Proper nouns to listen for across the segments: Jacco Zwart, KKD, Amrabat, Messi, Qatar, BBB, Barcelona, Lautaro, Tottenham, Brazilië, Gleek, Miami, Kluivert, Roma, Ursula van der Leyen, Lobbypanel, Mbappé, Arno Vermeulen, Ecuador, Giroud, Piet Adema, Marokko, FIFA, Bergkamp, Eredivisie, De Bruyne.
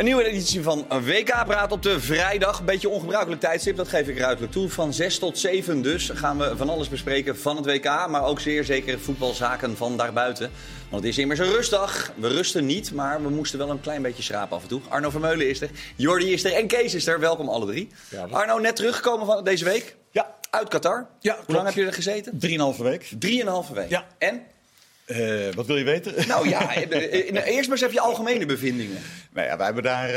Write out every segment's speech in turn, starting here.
Een nieuwe editie van WK-praat op de vrijdag. Een beetje ongebruikelijk tijdstip, dat geef ik ruidelijk toe. Van 6 tot 7 dus gaan we van alles bespreken van het WK. Maar ook zeer zeker voetbalzaken van daarbuiten. Want het is immers een rustdag. We rusten niet, maar we moesten wel een klein beetje schrapen af en toe. Arno Vermeulen is er, Jordi is er en Kees is er. Welkom alle drie. Ja, Arno, net teruggekomen van deze week. Ja. Uit Qatar. Ja, hoe lang heb je er gezeten? 3,5 week. 3,5 week. Ja. En? Wat wil je weten? Nou ja, eerst maar eens even je algemene bevindingen. Nou ja, wij hebben daar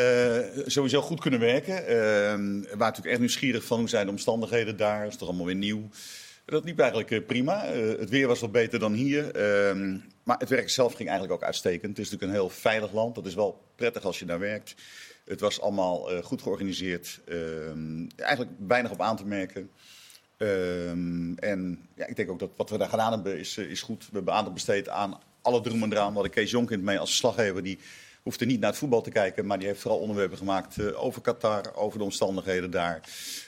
sowieso goed kunnen werken. We waren natuurlijk echt nieuwsgierig van hoe zijn de omstandigheden daar. Dat is toch allemaal weer nieuw. Dat liep eigenlijk prima. Het weer was wat beter dan hier. Maar het werk zelf ging eigenlijk ook uitstekend. Het is natuurlijk een heel veilig land. Dat is wel prettig als je daar werkt. Het was allemaal goed georganiseerd. Eigenlijk weinig op aan te merken. En ja, ik denk ook dat wat we daar gedaan hebben is goed. We hebben aandacht besteed aan alle droom en draam. We hadden Kees Jonkind mee als verslaggever. Die hoefde niet naar het voetbal te kijken, maar die heeft vooral onderwerpen gemaakt over Qatar, over de omstandigheden daar.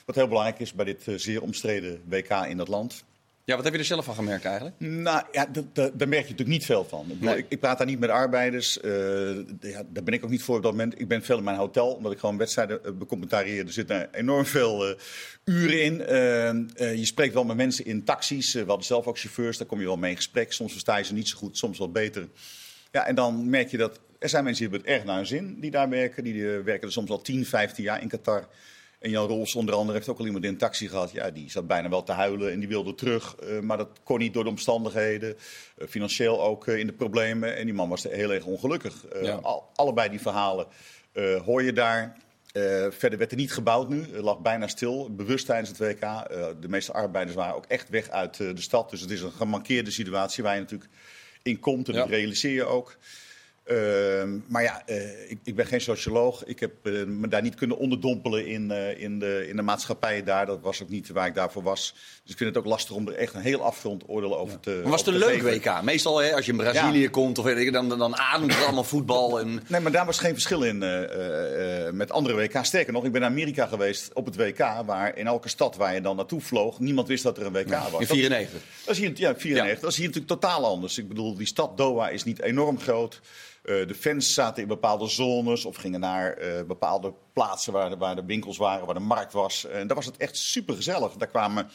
Wat heel belangrijk is bij dit zeer omstreden WK in dat land. Ja, wat heb je er zelf van gemerkt eigenlijk? Nou ja, daar merk je natuurlijk niet veel van. Ik praat daar niet met arbeiders. Daar ben ik ook niet voor op dat moment. Ik ben veel in mijn hotel, omdat ik gewoon wedstrijden becommentarieer. Er zitten enorm veel uren in. Je spreekt wel met mensen in taxis. We hadden zelf ook chauffeurs, daar kom je wel mee in gesprek. Soms versta je ze niet zo goed, soms wat beter. Ja, en dan merk je dat er zijn mensen die hebben het erg naar hun zin, die daar werken. Die werken er soms al 10, 15 jaar in Qatar. En Jan Roels onder andere heeft ook al iemand in een taxi gehad. Ja, die zat bijna wel te huilen en die wilde terug. Maar dat kon niet door de omstandigheden. Financieel ook in de problemen. En die man was heel erg ongelukkig. Allebei die verhalen hoor je daar. Verder werd er niet gebouwd nu. Het lag bijna stil. Bewust tijdens het WK. De meeste arbeiders waren ook echt weg uit de stad. Dus het is een gemarkeerde situatie waar je natuurlijk in komt. En dat realiseer je ook. Maar ja, ik ben geen socioloog. Ik heb me daar niet kunnen onderdompelen in de maatschappij daar. Dat was ook niet waar ik daarvoor was. Dus ik vind het ook lastig om er echt een heel afgerond oordeel over te geven. Maar was het een leuk WK? Meestal hè, als je in Brazilië komt, of, dan ademt het allemaal voetbal. En... Nee, maar daar was geen verschil in met andere WK. Sterker nog, ik ben naar Amerika geweest op het WK, waar in elke stad waar je dan naartoe vloog, niemand wist dat er een WK was. In 94? Ja, 94. Dat is hier natuurlijk totaal anders. Ik bedoel, die stad Doha is niet enorm groot. De fans zaten in bepaalde zones of gingen naar bepaalde plaatsen waar de winkels waren, waar de markt was. En daar was het echt supergezellig. Daar kwamen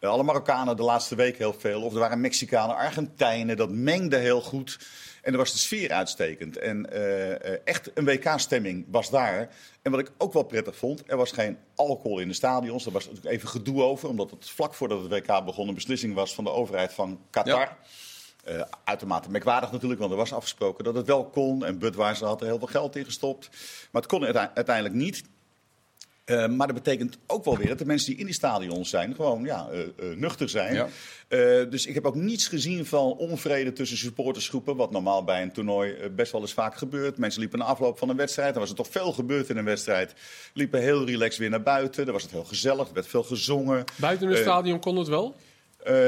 alle Marokkanen de laatste week heel veel. Of er waren Mexicanen, Argentijnen. Dat mengde heel goed. En er was de sfeer uitstekend. En echt een WK-stemming was daar. En wat ik ook wel prettig vond, er was geen alcohol in de stadions. Daar was natuurlijk even gedoe over, omdat het vlak voordat het WK begon een beslissing was van de overheid van Qatar. Ja. Uitermate merkwaardig natuurlijk, want er was afgesproken dat het wel kon. En Budweiser had er heel veel geld in gestopt. Maar het kon uiteindelijk niet. Maar dat betekent ook wel weer dat de mensen die in die stadions zijn gewoon nuchter zijn. Ja. Dus ik heb ook niets gezien van onvrede tussen supportersgroepen. Wat normaal bij een toernooi best wel eens vaak gebeurt. Mensen liepen na afloop van een wedstrijd. Er was er toch veel gebeurd in een wedstrijd. Liepen heel relaxed weer naar buiten. Er was het heel gezellig. Er werd veel gezongen. Buiten het stadion kon het wel?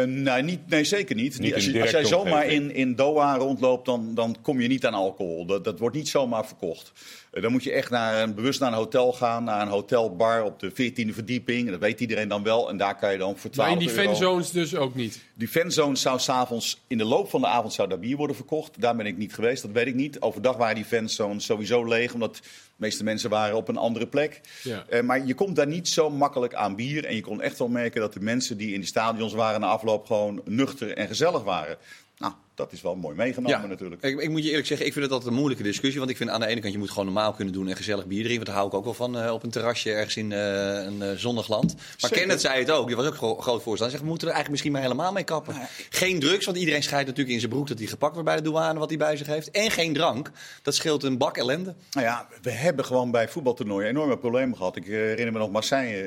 Nee, zeker niet. Als jij zomaar in Doha rondloopt, dan kom je niet aan alcohol. Dat wordt niet zomaar verkocht. Dan moet je echt bewust naar een hotel gaan, naar een hotelbar op de 14e verdieping. Dat weet iedereen dan wel. En daar kan je dan voor 12 euro... Maar in die fanzones dus ook niet? Die fanzones zou s'avonds, in de loop van de avond zou daar bier worden verkocht. Daar ben ik niet geweest, dat weet ik niet. Overdag waren die fanzones sowieso leeg, omdat de meeste mensen waren op een andere plek. Ja. Maar je komt daar niet zo makkelijk aan bier. En je kon echt wel merken dat de mensen die in die stadions waren na afloop gewoon nuchter en gezellig waren. Nou, dat is wel mooi meegenomen natuurlijk. Ik moet je eerlijk zeggen, ik vind het altijd een moeilijke discussie. Want ik vind aan de ene kant, je moet gewoon normaal kunnen doen en gezellig bier drinken. Want daar hou ik ook wel van, op een terrasje ergens in een zonnig land. Maar Kenneth zei het ook, die was ook groot voorstander. Hij zegt, we moeten er eigenlijk misschien maar helemaal mee kappen. Nee. Geen drugs, want iedereen scheidt natuurlijk in zijn broek dat hij gepakt wordt bij de douane, wat hij bij zich heeft. En geen drank, dat scheelt een bak ellende. Nou ja, we hebben gewoon bij voetbaltoernooien enorme problemen gehad. Ik herinner me nog Marseille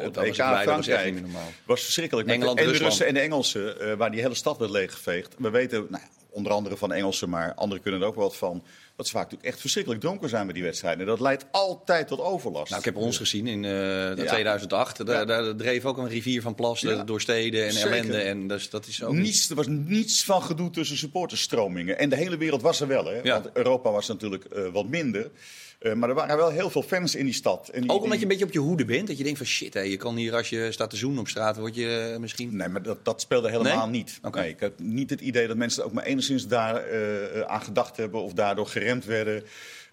het EK Frankrijk. Was verschrikkelijk. Engeland, en de Russen en de Engelsen, waar die hele stad werd leeggeveegd. We weten, onder andere van Engelsen, maar anderen kunnen er ook wel wat van, dat ze vaak natuurlijk echt verschrikkelijk dronken zijn bij die wedstrijden. Dat leidt altijd tot overlast. Nou, ik heb ons gezien in 2008. Daar dreef ook een rivier van plas door steden en ellende. En dus, dat is ook niets, er was niets van gedoe tussen supportersstromingen. En de hele wereld was er wel, hè? Ja. Want Europa was natuurlijk wat minder. Maar er waren wel heel veel fans in die stad. En ook omdat je een beetje op je hoede bent. Dat je denkt van shit, hé, je kan hier als je staat te zoenen op straat, word je misschien... Nee, maar dat speelde helemaal niet. Okay. Nee, ik heb niet het idee dat mensen ook maar enigszins daar aan gedacht hebben of daardoor geremd werden.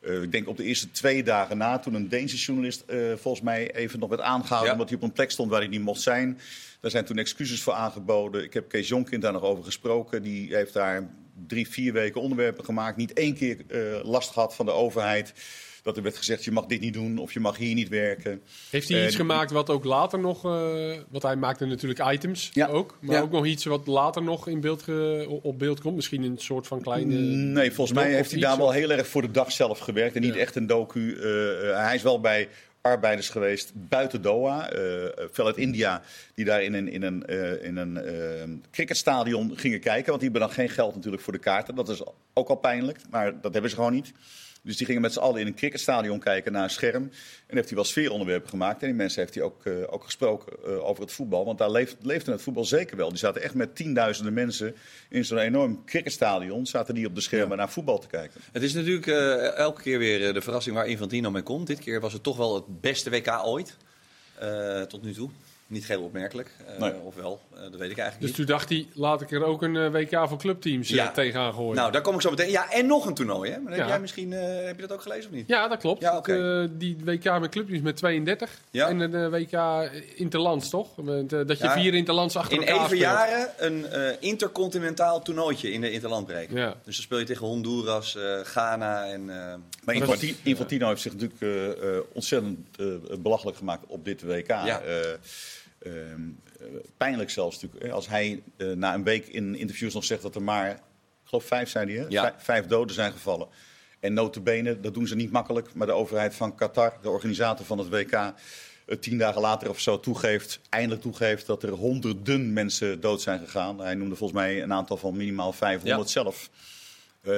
Ik denk op de eerste 2 dagen na, toen een Deense journalist volgens mij even nog werd aangehouden... omdat hij op een plek stond waar hij niet mocht zijn. Daar zijn toen excuses voor aangeboden. Ik heb Kees Jonkind daar nog over gesproken. Die heeft daar 3-4 weken onderwerpen gemaakt. Niet één keer last gehad van de overheid. Dat er werd gezegd, je mag dit niet doen of je mag hier niet werken. Heeft hij iets gemaakt wat ook later nog... want hij maakte natuurlijk items ook. Maar ook nog iets wat later nog in beeld op beeld komt? Misschien een soort van kleine... Nee, volgens mij heeft hij daar wel heel erg voor de dag zelf gewerkt. En niet echt een docu. Hij is wel bij arbeiders geweest buiten Doha. Fel uit India, die daar in een cricketstadion gingen kijken. Want die hebben dan geen geld natuurlijk voor de kaarten. Dat is ook al pijnlijk, maar dat hebben ze gewoon niet. Dus die gingen met z'n allen in een cricketstadion kijken naar een scherm. En heeft hij wel sfeeronderwerpen gemaakt. En die mensen heeft hij ook gesproken over het voetbal. Want daar leefde het voetbal zeker wel. Die zaten echt met 10.000 mensen in zo'n enorm cricketstadion. Zaten die op de schermen naar voetbal te kijken. Het is natuurlijk elke keer weer de verrassing waar Infantino mee komt. Dit keer was het toch wel het beste WK ooit. Tot nu toe. Niet heel opmerkelijk, of wel, dat weet ik eigenlijk niet. Dus toen dacht hij, laat ik er ook een WK voor clubteams tegenaan gooien. Nou, daar kom ik zo meteen. Ja, en nog een toernooi, hè? Maar heb jij misschien, heb je dat ook gelezen of niet? Ja, dat klopt. Ja, okay. Die WK met clubteams met 32 en een WK interlands, toch? Dat je 4 interlands achter elkaar speelt. In even jaren een intercontinentaal toernooitje in de interlandbreek. Ja. Dus dan speel je tegen Honduras, Ghana en... Maar Infantino heeft zich natuurlijk ontzettend belachelijk gemaakt op dit WK. Ja. Pijnlijk zelfs natuurlijk. Als hij na een week in interviews nog zegt dat er maar, ik geloof 5 zijn die, hè? Ja. 5 doden zijn gevallen. En nota bene, dat doen ze niet makkelijk. Maar de overheid van Qatar, de organisator van het WK, 10 dagen later of zo eindelijk toegeeft dat er honderden mensen dood zijn gegaan. Hij noemde volgens mij een aantal van minimaal 500 zelf.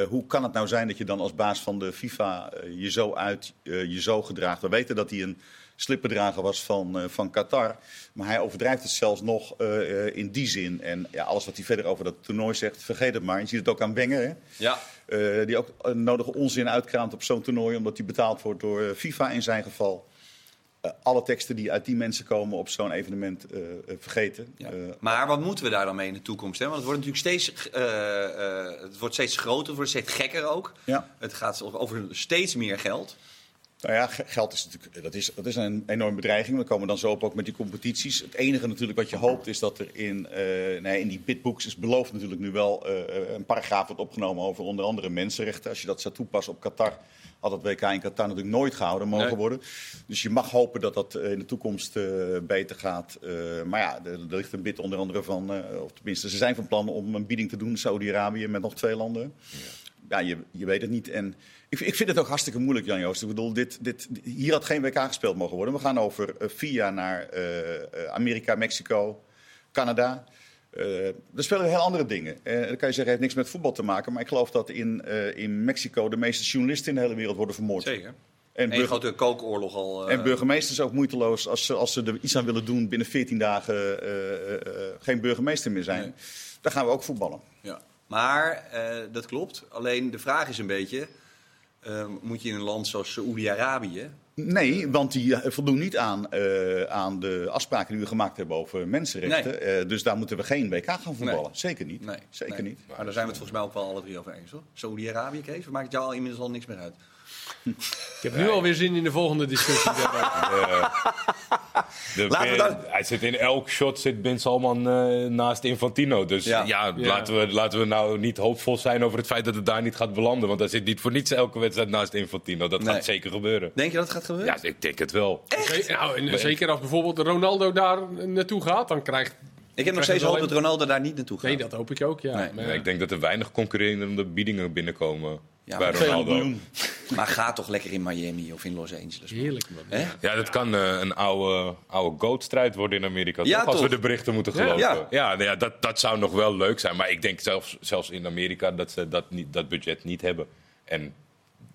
Hoe kan het nou zijn dat je dan als baas van de FIFA je zo gedraagt? We weten dat hij een slippendrager was van Qatar. Maar hij overdrijft het zelfs nog in die zin. En alles wat hij verder over dat toernooi zegt, vergeet het maar. Je ziet het ook aan Wenger, hè? Ja. Die ook een nodige onzin uitkraamt op zo'n toernooi, omdat hij betaald wordt door FIFA in zijn geval. Alle teksten die uit die mensen komen op zo'n evenement vergeten. Ja. Maar wat moeten we daar dan mee in de toekomst? Hè? Want het wordt natuurlijk steeds groter, het wordt steeds gekker ook. Ja. Het gaat over steeds meer geld. Nou ja, geld is natuurlijk dat is een enorme bedreiging. We komen dan zo op ook met die competities. Het enige natuurlijk wat je hoopt is dat er in die pitbooks is beloofd natuurlijk nu wel een paragraaf wordt opgenomen over onder andere mensenrechten. Als je dat zou toepassen op Qatar, had het WK in Qatar natuurlijk nooit gehouden mogen worden. Dus je mag hopen dat dat in de toekomst beter gaat. Maar er ligt een bid onder andere van, of tenminste ze zijn van plan om een bieding te doen, Saudi-Arabië met nog 2 landen. Ja. Ja, je weet het niet. En ik vind het ook hartstikke moeilijk, Jan Joost. Ik bedoel, hier had geen WK gespeeld mogen worden. We gaan over 4 jaar naar Amerika, Mexico, Canada. Dan spelen we heel andere dingen. Dan kan je zeggen, het heeft niks met voetbal te maken. Maar ik geloof dat in Mexico de meeste journalisten in de hele wereld worden vermoord. Zeker. En een grote kookoorlog al. En burgemeesters ook moeiteloos, als ze er iets aan willen doen, binnen 14 dagen geen burgemeester meer zijn. Nee. Dan gaan we ook voetballen. Ja. Maar dat klopt. Alleen de vraag is een beetje, moet je in een land zoals Saoedi-Arabië... Nee, want die voldoen niet aan de afspraken die we gemaakt hebben over mensenrechten. Nee. Dus daar moeten we geen WK gaan voetballen. Nee. Zeker niet. Nee. Zeker niet. Maar daar zijn we het volgens mij ook wel alle 3 over eens, hoor. Saoedi-Arabië, Kees, we maken het jou al inmiddels al niks meer uit. Ik heb nu alweer zin in de volgende discussie. Hij zit in elk shot, zit Bin Salman naast Infantino. Dus laten we nou niet hoopvol zijn over het feit dat het daar niet gaat belanden. Want hij zit niet voor niets elke wedstrijd naast Infantino. Dat gaat zeker gebeuren. Denk je dat het gaat gebeuren? Ja, ik denk het wel. Echt? Nou, en zeker als bijvoorbeeld Ronaldo daar naartoe gaat, dan krijgt... Ik heb nog steeds hoop dat Ronaldo daar niet naartoe gaat. Nee, dat hoop ik ook, Nee. Maar ik denk dat er weinig concurrerende biedingen binnenkomen. Ja, bij Ronaldo. Maar ga toch lekker in Miami of in Los Angeles. Man. Heerlijk, man. Ja, dat kan een oude goatstrijd worden in Amerika. Ja, toch? Als we de berichten moeten geloven. Ja, dat zou nog wel leuk zijn. Maar ik denk zelfs in Amerika dat ze dat budget niet hebben. En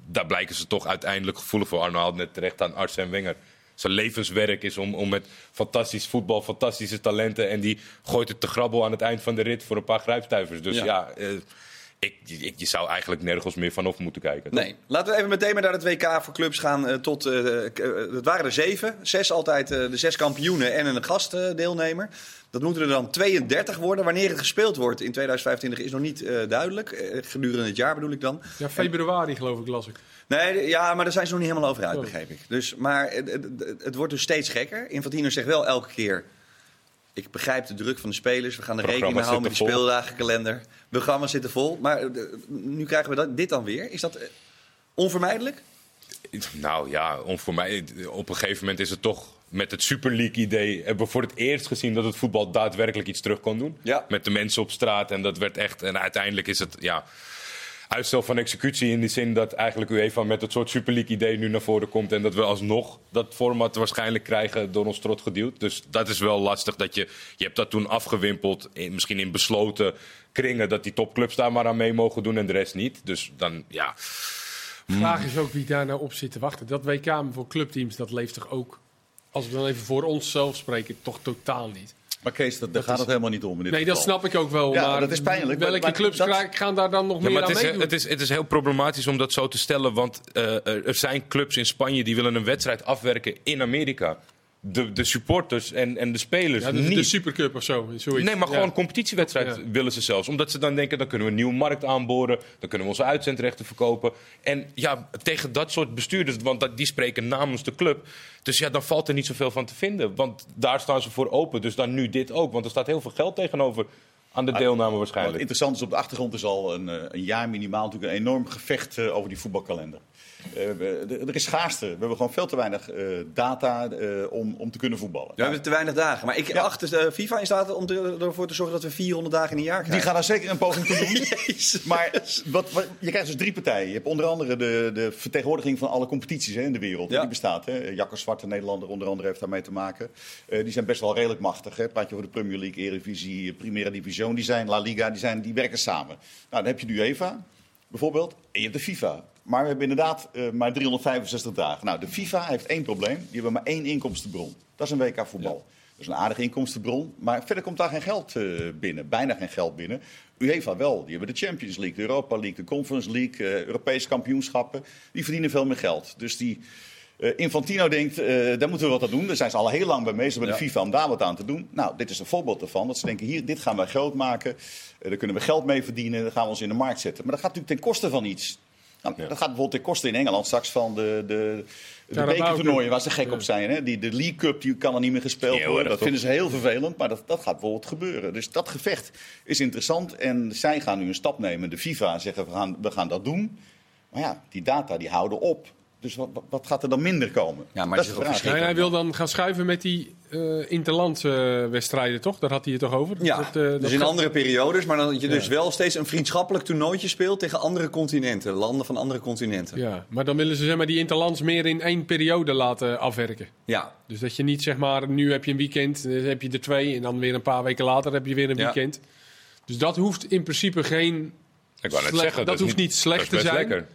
daar blijken ze toch uiteindelijk gevoelig voor. Arno haalt net terecht aan Arsène Wenger. Zijn levenswerk is om met fantastisch voetbal, fantastische talenten... en die gooit het te grabbel aan het eind van de rit voor een paar grijpstuivers. Dus Je zou eigenlijk nergens meer vanaf moeten kijken. Toch? Nee. Laten we even meteen maar naar het WK voor clubs gaan. Het waren er 7. 6 altijd, de 6 kampioenen en een gastdeelnemer. Dat moeten er dan 32 worden. Wanneer het gespeeld wordt in 2025 is nog niet duidelijk. Gedurende het jaar bedoel ik dan. Ja, februari geloof ik, las ik. Nee, ja, maar daar zijn ze nog niet helemaal over uit, begreep ik. Dus, maar het wordt dus steeds gekker. Infantino zegt wel elke keer... Ik begrijp de druk van de spelers. We gaan er rekening mee houden met die speeldagenkalender. Programma's zitten vol. Maar nu krijgen we dit dan weer. Is dat onvermijdelijk? Nou ja, onvermijdelijk. Op een gegeven moment is het toch... Met het Super League-idee hebben we voor het eerst gezien... dat het voetbal daadwerkelijk iets terug kon doen. Ja. Met de mensen op straat. En dat werd echt... En uiteindelijk is het... Ja, uitstel van executie in die zin dat eigenlijk UEFA met het soort Super League-idee nu naar voren komt... en dat we alsnog dat format waarschijnlijk krijgen door ons strot geduwd. Dus dat is wel lastig. Je hebt dat toen afgewimpeld, misschien in besloten kringen... dat die topclubs daar maar aan mee mogen doen en de rest niet. Dus dan, ja... De vraag is ook wie daar nou op zit te wachten. Dat WK voor clubteams, dat leeft toch ook... als we dan even voor onszelf spreken, toch totaal niet. Maar Kees, daar gaat het helemaal niet om. In dit geval. Dat snap ik ook wel. Ja, maar dat is pijnlijk. Welke clubs gaan daar dan nog meer aan meedoen? Het is heel problematisch om dat zo te stellen. Want er zijn clubs in Spanje die willen een wedstrijd afwerken in Amerika. De supporters en de spelers niet. De Supercup of zo. Zoiets. Nee, maar gewoon een competitiewedstrijd willen ze zelfs. Omdat ze dan denken, dan kunnen we een nieuwe markt aanboren. Dan kunnen we onze uitzendrechten verkopen. En ja, tegen dat soort bestuurders, want die spreken namens de club. Dus ja, dan valt er niet zoveel van te vinden. Want daar staan ze voor open. Dus dan nu dit ook. Want er staat heel veel geld tegenover aan de deelname waarschijnlijk. Wat interessant is, op de achtergrond is al een jaar minimaal natuurlijk een enorm gevecht over die voetbalkalender. Er is schaarste. We hebben gewoon veel te weinig data om te kunnen voetballen. Ja, we hebben te weinig dagen. Maar ik acht FIFA in staat om ervoor te zorgen dat we 400 dagen in een jaar krijgen. Die gaan daar zeker een poging toe doen. Jezus. Maar je krijgt dus 3 partijen. Je hebt onder andere de vertegenwoordiging van alle competities in de wereld. Ja. Die bestaat. Jacco Zwart, een Nederlander, onder andere heeft daarmee te maken. Die zijn best wel redelijk machtig. Praat je over de Premier League, Eredivisie, Primera Division. Die zijn La Liga, die werken samen. Nou, dan heb je de UEFA bijvoorbeeld. En je hebt de FIFA. Maar we hebben inderdaad maar 365 dagen. Nou, de FIFA heeft 1 probleem. Die hebben maar 1 inkomstenbron. Dat is een WK voetbal. Ja. Dat is een aardige inkomstenbron. Maar verder komt daar geen geld binnen. Bijna geen geld binnen. UEFA wel. Die hebben de Champions League, de Europa League, de Conference League, Europese kampioenschappen. Die verdienen veel meer geld. Dus die... Infantino denkt, daar moeten we wat aan doen. Daar zijn ze al heel lang bij bezig bij de FIFA om daar wat aan te doen. Nou, dit is een voorbeeld daarvan. Dat ze denken, hier, dit gaan wij groot maken. Daar kunnen we geld mee verdienen. Daar gaan we ons in de markt zetten. Maar dat gaat natuurlijk ten koste van iets. Nou, dat gaat bijvoorbeeld ten koste in Engeland straks van de bekertoernooien waar ze gek op zijn. Hè? De League Cup die kan er niet meer gespeeld worden. Dat vinden ze heel vervelend, maar dat gaat bijvoorbeeld gebeuren. Dus dat gevecht is interessant. En zij gaan nu een stap nemen. De FIFA zeggen, we gaan dat doen. Maar ja, die data die houden op. Dus wat gaat er dan minder komen? Ja, maar dat is het verschil. Hij wil dan gaan schuiven met die interlandwedstrijden, toch? Daar had hij het toch over? Ja, dus in andere periodes. Maar dat je dus wel steeds een vriendschappelijk toernooitje speelt tegen andere continenten. Landen van andere continenten. Ja, maar dan willen ze zeg maar, die interlands meer in 1 periode laten afwerken. Ja. Dus dat je niet, zeg maar, nu heb je een weekend, dan heb je er 2... en dan weer een paar weken later heb je weer een weekend. Dus dat hoeft in principe geen... Ik wou net zeggen, dat hoeft niet slecht te zijn. Lekker.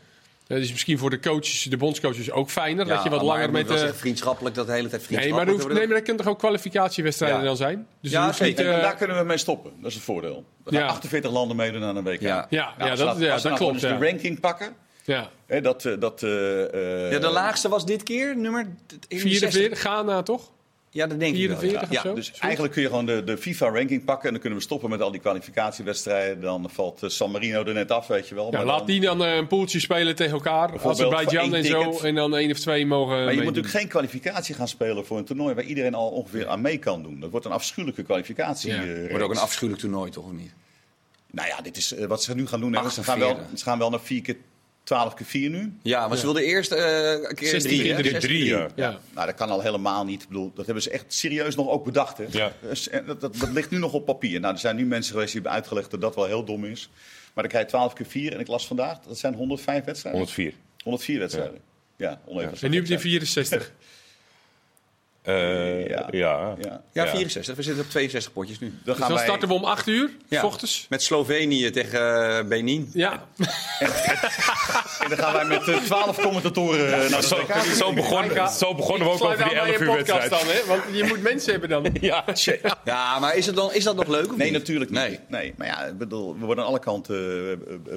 Dat is misschien voor de coaches, de bondscoaches ook fijner. Ja, dat je wat langer met... Ja, vriendschappelijk, dat de hele tijd vriendschappelijk maar dat kunnen toch ook kwalificatiewedstrijden dan zijn? Dus zeker. En daar kunnen we mee stoppen. Dat is het voordeel. We gaan 48 landen meedoen aan een WK. Dat klopt. Als we de ranking pakken... Ja. De laagste was dit keer, nummer... 44, Ghana toch? Ja, dat denk ik wel. Ja, dus eigenlijk kun je gewoon de FIFA-ranking pakken... en dan kunnen we stoppen met al die kwalificatiewedstrijden. Dan valt San Marino er net af, weet je wel. Ja, maar laat die dan een poeltje spelen tegen elkaar. Azerbeidzjan en ticket. Zo. En dan 1 of 2 mogen Maar je moet natuurlijk geen kwalificatie gaan spelen voor een toernooi... waar iedereen al ongeveer aan mee kan doen. Dat wordt een afschuwelijke kwalificatie. Ja. Het wordt ook een afschuwelijk toernooi, toch of niet? Nou ja, dit is wat ze nu gaan doen. Ze gaan wel naar 4x12x4 nu. Ja, maar ze wilden eerst keer 3. Ja. Nou, dat kan al helemaal niet. Ik bedoel, dat hebben ze echt serieus nog ook bedacht. Hè? Ja. Dat ligt nu nog op papier. Nou, er zijn nu mensen geweest die hebben uitgelegd dat dat wel heel dom is. Maar dan krijg je 12x4 en ik las vandaag, dat zijn 105 wedstrijden. 104 wedstrijden. Ja, oneven. En nu heb je 64. Ja, 64. We zitten op 62 potjes nu. Dan starten we om 8 uur, 's ochtends. Met Slovenië tegen Benin. Ja. Dan gaan wij met 12 commentatoren naar de WK. Zo begonnen we ook over die 11 uur wedstrijd. Dan, hè? Want je moet mensen hebben dan. Ja, maar is dat nog leuk? Of nee, natuurlijk niet. Nee. Maar ja, ik bedoel, we worden aan alle kanten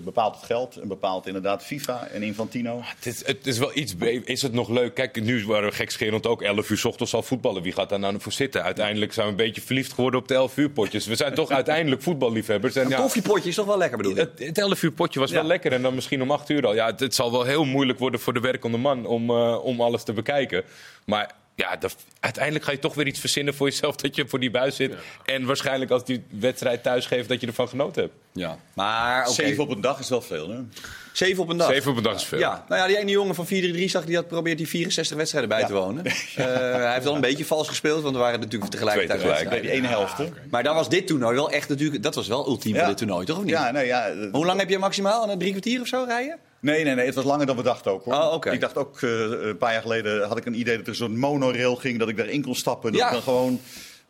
bepaald het geld. En bepaald inderdaad FIFA en Infantino. Ah, het is wel iets. Is het nog leuk? Kijk, nu waren we gekscherend ook 11 uur 's ochtends al voetballen. Wie gaat daar nou voor zitten? Uiteindelijk zijn we een beetje verliefd geworden op de 11 uur potjes. We zijn toch uiteindelijk voetballiefhebbers. En een koffiepotje is toch wel lekker, bedoel je? Het 11 uur potje was wel lekker. En dan misschien om 8 uur al. Ja, het zal wel heel moeilijk worden voor de werkende man om alles te bekijken. Maar ja, uiteindelijk ga je toch weer iets verzinnen voor jezelf dat je voor die buis zit. Ja. En waarschijnlijk als die wedstrijd thuisgeeft dat je ervan genoten hebt. Ja, maar 7 op een dag is wel veel, hè? 7 op een dag? 7 op een dag is veel. Ja, nou ja, die ene jongen van 4-3 zag die had probeert die 64 wedstrijden bij te wonen. Hij heeft al een beetje vals gespeeld, want er waren natuurlijk tegelijkertijd wedstrijden. Die ene helft, hè? Okay. Maar dan was dit toernooi wel echt natuurlijk... Dat was wel ultiem voor dit toernooi, toch? Of niet? Ja, nou ja. Hoe lang heb je maximaal? 3 kwartier of zo rijden? Nee. Het was langer dan we dachten ook, hoor. Oh, okay. Ik dacht ook, een paar jaar geleden had ik een idee dat er zo'n monorail ging, dat ik daarin kon stappen. Dat ik dan gewoon...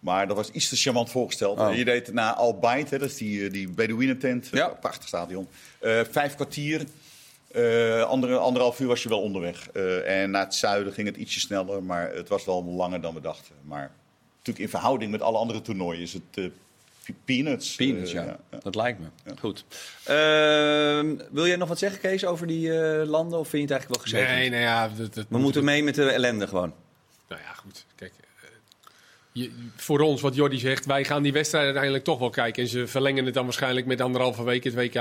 Maar dat was iets te charmant voorgesteld. Oh. Je deed na Al-Bayt, dat is die Bedouinentent, prachtig stadion. 5 kwartier, anderhalf uur was je wel onderweg. En naar het zuiden ging het ietsje sneller, maar het was wel langer dan we dachten. Maar natuurlijk in verhouding met alle andere toernooien is het... Peanuts, ja. Dat lijkt me. Ja. Goed. Wil jij nog wat zeggen, Kees, over die landen? Of vind je het eigenlijk wel gezegd? Nee, nou ja... We moeten mee met de ellende gewoon. Nou ja, goed. Kijk, voor ons, wat Jordi zegt... Wij gaan die wedstrijd uiteindelijk toch wel kijken. En ze verlengen het dan waarschijnlijk met 1,5 week het WK.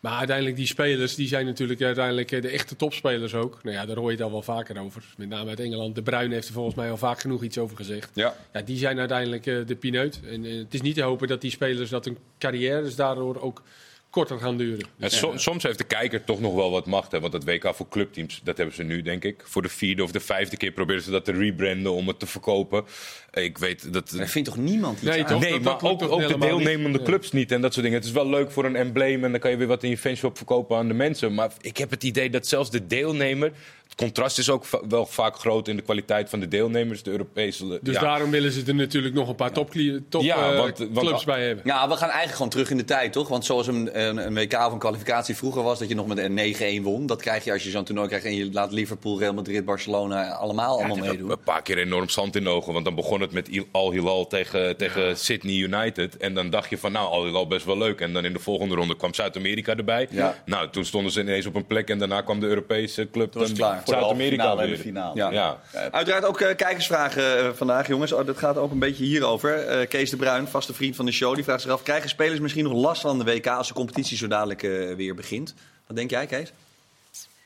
Maar uiteindelijk die spelers, die zijn natuurlijk uiteindelijk de echte topspelers ook. Nou ja, daar hoor je het al wel vaker over. Met name uit Engeland. De Bruyne heeft er volgens mij al vaak genoeg iets over gezegd. Ja, die zijn uiteindelijk de pineut. En het is niet te hopen dat die spelers dat hun carrières daardoor ook korter gaan duren. Dus soms heeft de kijker toch nog wel wat macht. Hè? Want dat WK voor clubteams, dat hebben ze nu, denk ik. Voor de 4e of de 5e keer proberen ze dat te rebranden om het te verkopen. Ik weet dat... Er vindt toch niemand iets aan? Nee, maar ook de deelnemende clubs niet en dat soort dingen. Het is wel leuk voor een embleem en dan kan je weer wat in je fanshop verkopen aan de mensen. Maar ik heb het idee dat zelfs de deelnemer... Het contrast is ook wel vaak groot in de kwaliteit van de deelnemers, de Europese... Dus daarom willen ze er natuurlijk nog een paar topclubs bij hebben. Ja, we gaan eigenlijk gewoon terug in de tijd, toch? Want zoals een WK of een kwalificatie vroeger was, dat je nog met een 9-1 won. Dat krijg je als je zo'n toernooi krijgt en je laat Liverpool, Real Madrid, Barcelona allemaal meedoen. Een paar keer enorm zand in de ogen, want dan begon het met Al-Hilal tegen Sydney United. En dan dacht je van, nou, Al-Hilal best wel leuk. En dan in de volgende ronde kwam Zuid-Amerika erbij. Ja. Nou, toen stonden ze ineens op een plek en daarna kwam de Europese club... Zuid-Amerika weer. Ja. Uiteraard ook kijkersvragen vandaag, jongens. Dat gaat ook een beetje hierover. Kees de Bruin, vaste vriend van de show, die vraagt zich af... Krijgen spelers misschien nog last van de WK als de competitie zo dadelijk weer begint? Wat denk jij, Kees?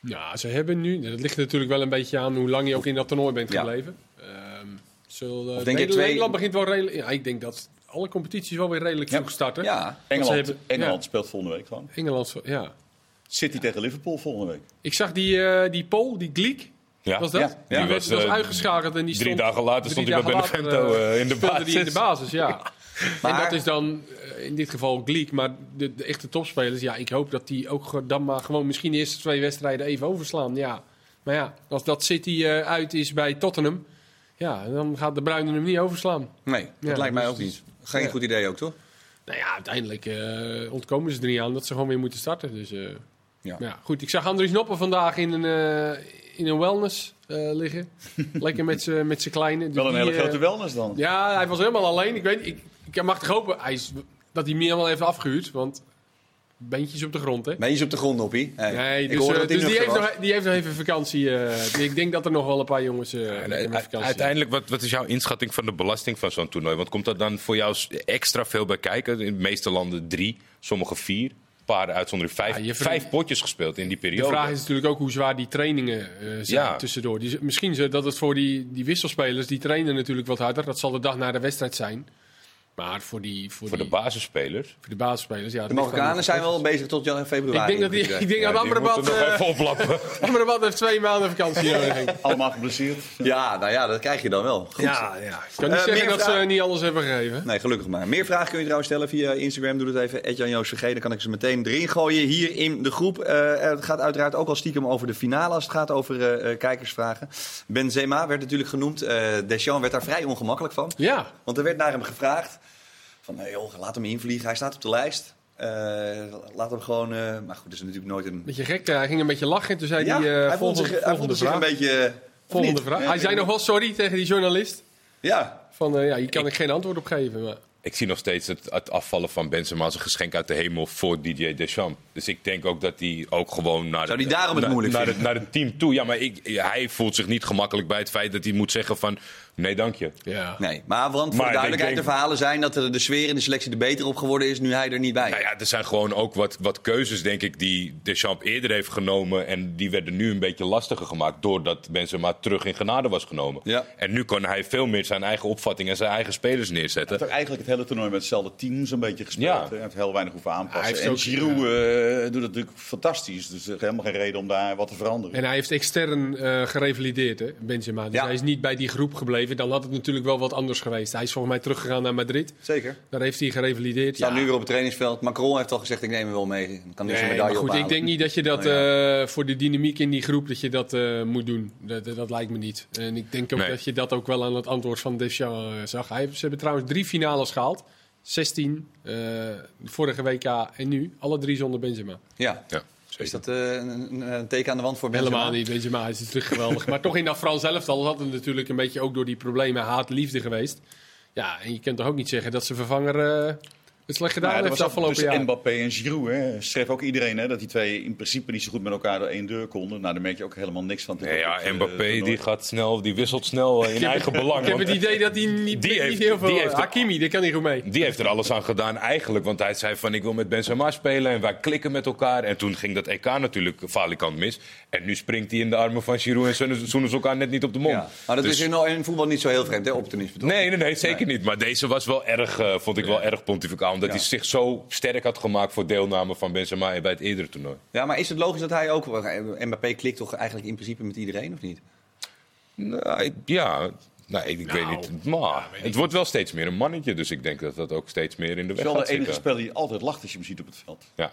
Ja, ze hebben nu... Dat ligt natuurlijk wel een beetje aan hoe lang je ook in dat toernooi bent gebleven. Nederland begint wel redelijk... Ja, ik denk dat alle competities wel weer redelijk vroeg starten. Ja, Engeland speelt volgende week gewoon. Engeland, ja... City tegen Liverpool volgende week. Ik zag die Pool, die Gleek. Ja. Was dat? Ja. Die was uitgeschakeld en die stond... 3 dagen later stond hij bij Benevento in de basis. Die in de basis, ja. Maar... En dat is dan in dit geval Gleek. Maar de echte topspelers, ja, ik hoop dat die ook dan maar gewoon misschien de eerste 2 wedstrijden even overslaan. Ja. Maar ja, als dat City uit is bij Tottenham, ja, dan gaat de Bruyne hem niet overslaan. Nee, dat lijkt mij ook niet. Geen goed idee ook, toch? Nou ja, uiteindelijk ontkomen ze er niet aan dat ze gewoon weer moeten starten. Dus... Ja, goed, ik zag Andries Noppen vandaag in een wellness liggen. Lekker met zijn kleine. Dus wel een hele grote wellness dan. Ja, hij was helemaal alleen. Ik mag toch hopen dat hij meer wel even afgehuurd. Want beentjes op de grond, hè? Beentjes op de grond, Noppie. Nee, dus die heeft nog even vakantie. Ik denk dat er nog wel een paar jongens vakantie uiteindelijk, wat is jouw inschatting van de belasting van zo'n toernooi? Want komt dat dan voor jou extra veel bij kijken? In de meeste landen 3, sommige 4. Paar uitzondering 5 potjes gespeeld in die periode. De vraag is natuurlijk ook hoe zwaar die trainingen zijn tussendoor. Misschien dat het voor die wisselspelers, die trainen natuurlijk wat harder. Dat zal de dag na de wedstrijd zijn. Maar voor de basisspelers? Voor de basisspelers, ja. De Marokkanen zijn wel bezig tot februari. Ik denk dat Amrabat heeft 2 maanden vakantie. Allemaal geblesseerd. Ja, nou ja, dat krijg je dan wel. Goed. Ja. Ik kan niet zeggen dat ze niet alles hebben gegeven. Nee, gelukkig maar. Meer vragen kun je trouwens stellen via Instagram. Doe dat even, @janjoosvg. Dan kan ik ze meteen erin gooien hier in de groep. Het gaat uiteraard ook al stiekem over de finale als het gaat over kijkersvragen. Benzema werd natuurlijk genoemd. Deschamps werd daar vrij ongemakkelijk van. Ja. Want er werd naar hem gevraagd. Van, hey, joh, laat hem invliegen. Hij staat op de lijst. Laat hem gewoon... maar goed, is natuurlijk nooit een... Beetje gek, hij ging een beetje lachen. Toen zei hij... Hij vond zich een beetje... Volgende vraag. Hij zei nog wel sorry tegen die journalist. Ja. Van, hier kan ik geen antwoord op geven. Maar... Ik zie nog steeds het afvallen van Benzema als een geschenk uit de hemel voor Didier Deschamps. Dus ik denk ook dat hij ook gewoon naar het team toe... Ja, maar hij voelt zich niet gemakkelijk bij het feit dat hij moet zeggen van... Nee, dank je. Ja. Nee, maar want voor duidelijkheid, de verhalen zijn dat de sfeer in de selectie er beter op geworden is nu hij er niet bij. Nou ja, er zijn gewoon ook wat keuzes, denk ik, die Deschamps eerder heeft genomen. En die werden nu een beetje lastiger gemaakt doordat Benzema terug in genade was genomen. Ja. En nu kan hij veel meer zijn eigen opvatting en zijn eigen spelers neerzetten. Hij heeft eigenlijk het hele toernooi met hetzelfde team zo'n beetje gespeeld. Ja. Hij heeft heel weinig hoeven aanpassen. Hij heeft Giroud doet het natuurlijk fantastisch. Dus er is helemaal geen reden om daar wat te veranderen. En hij heeft extern gerevalideerd, hè, Benzema. Dus hij is niet bij die groep gebleven. Dan had het natuurlijk wel wat anders geweest. Hij is volgens mij teruggegaan naar Madrid. Zeker. Daar heeft hij gerevalideerd. Staat nu weer op het trainingsveld. Macron heeft al gezegd, ik neem hem wel mee. Dan kan dus een medaille ophalen. Goed, ik denk niet dat je dat voor de dynamiek in die groep dat je dat moet doen. Dat lijkt me niet. En ik denk ook dat je dat ook wel aan het antwoord van Deschamps zag. Ze hebben trouwens 3 finales gehaald. 16, vorige WK en nu. Alle 3 zonder Benzema. Ja. Is dat een teken aan de wand voor Benzema? Helemaal niet, Benzema is terug geweldig. Maar toch in dat Frans elftal had het natuurlijk een beetje ook door die problemen haat-liefde geweest. Ja, en je kunt toch ook niet zeggen dat ze vervanger het slecht gedaan heeft het afgelopen jaar. Dus Mbappé en Giroud, hè, schreef ook iedereen hè, dat die twee in principe niet zo goed met elkaar door één deur konden. Nou, daar merk je ook helemaal niks van. Mbappé die gaat snel, die wisselt snel in eigen belang. Ik heb het idee dat hij niet heel veel... Hakimi, daar kan hij goed mee. Die heeft er alles aan gedaan eigenlijk, want hij zei van ik wil met Benzema spelen en wij klikken met elkaar. En toen ging dat EK natuurlijk falikant mis. En nu springt hij in de armen van Giroud en zoenen ze elkaar net niet op de mond. Ja. Maar dat is in voetbal niet zo heel vreemd, hè, optimisme toch? Nee, zeker niet. Maar deze was wel erg, vond ik wel erg pontificaal. Dat hij zich zo sterk had gemaakt voor deelname van Benzema bij het eerdere toernooi. Ja, maar is het logisch dat hij ook... Mbappé klikt toch eigenlijk in principe met iedereen, of niet? Ik weet niet. Maar het wordt wel steeds meer een mannetje. Dus ik denk dat dat ook steeds meer in de weg gaat zitten. Het is wel de enige speler die altijd lacht als je hem ziet op het veld. Ja.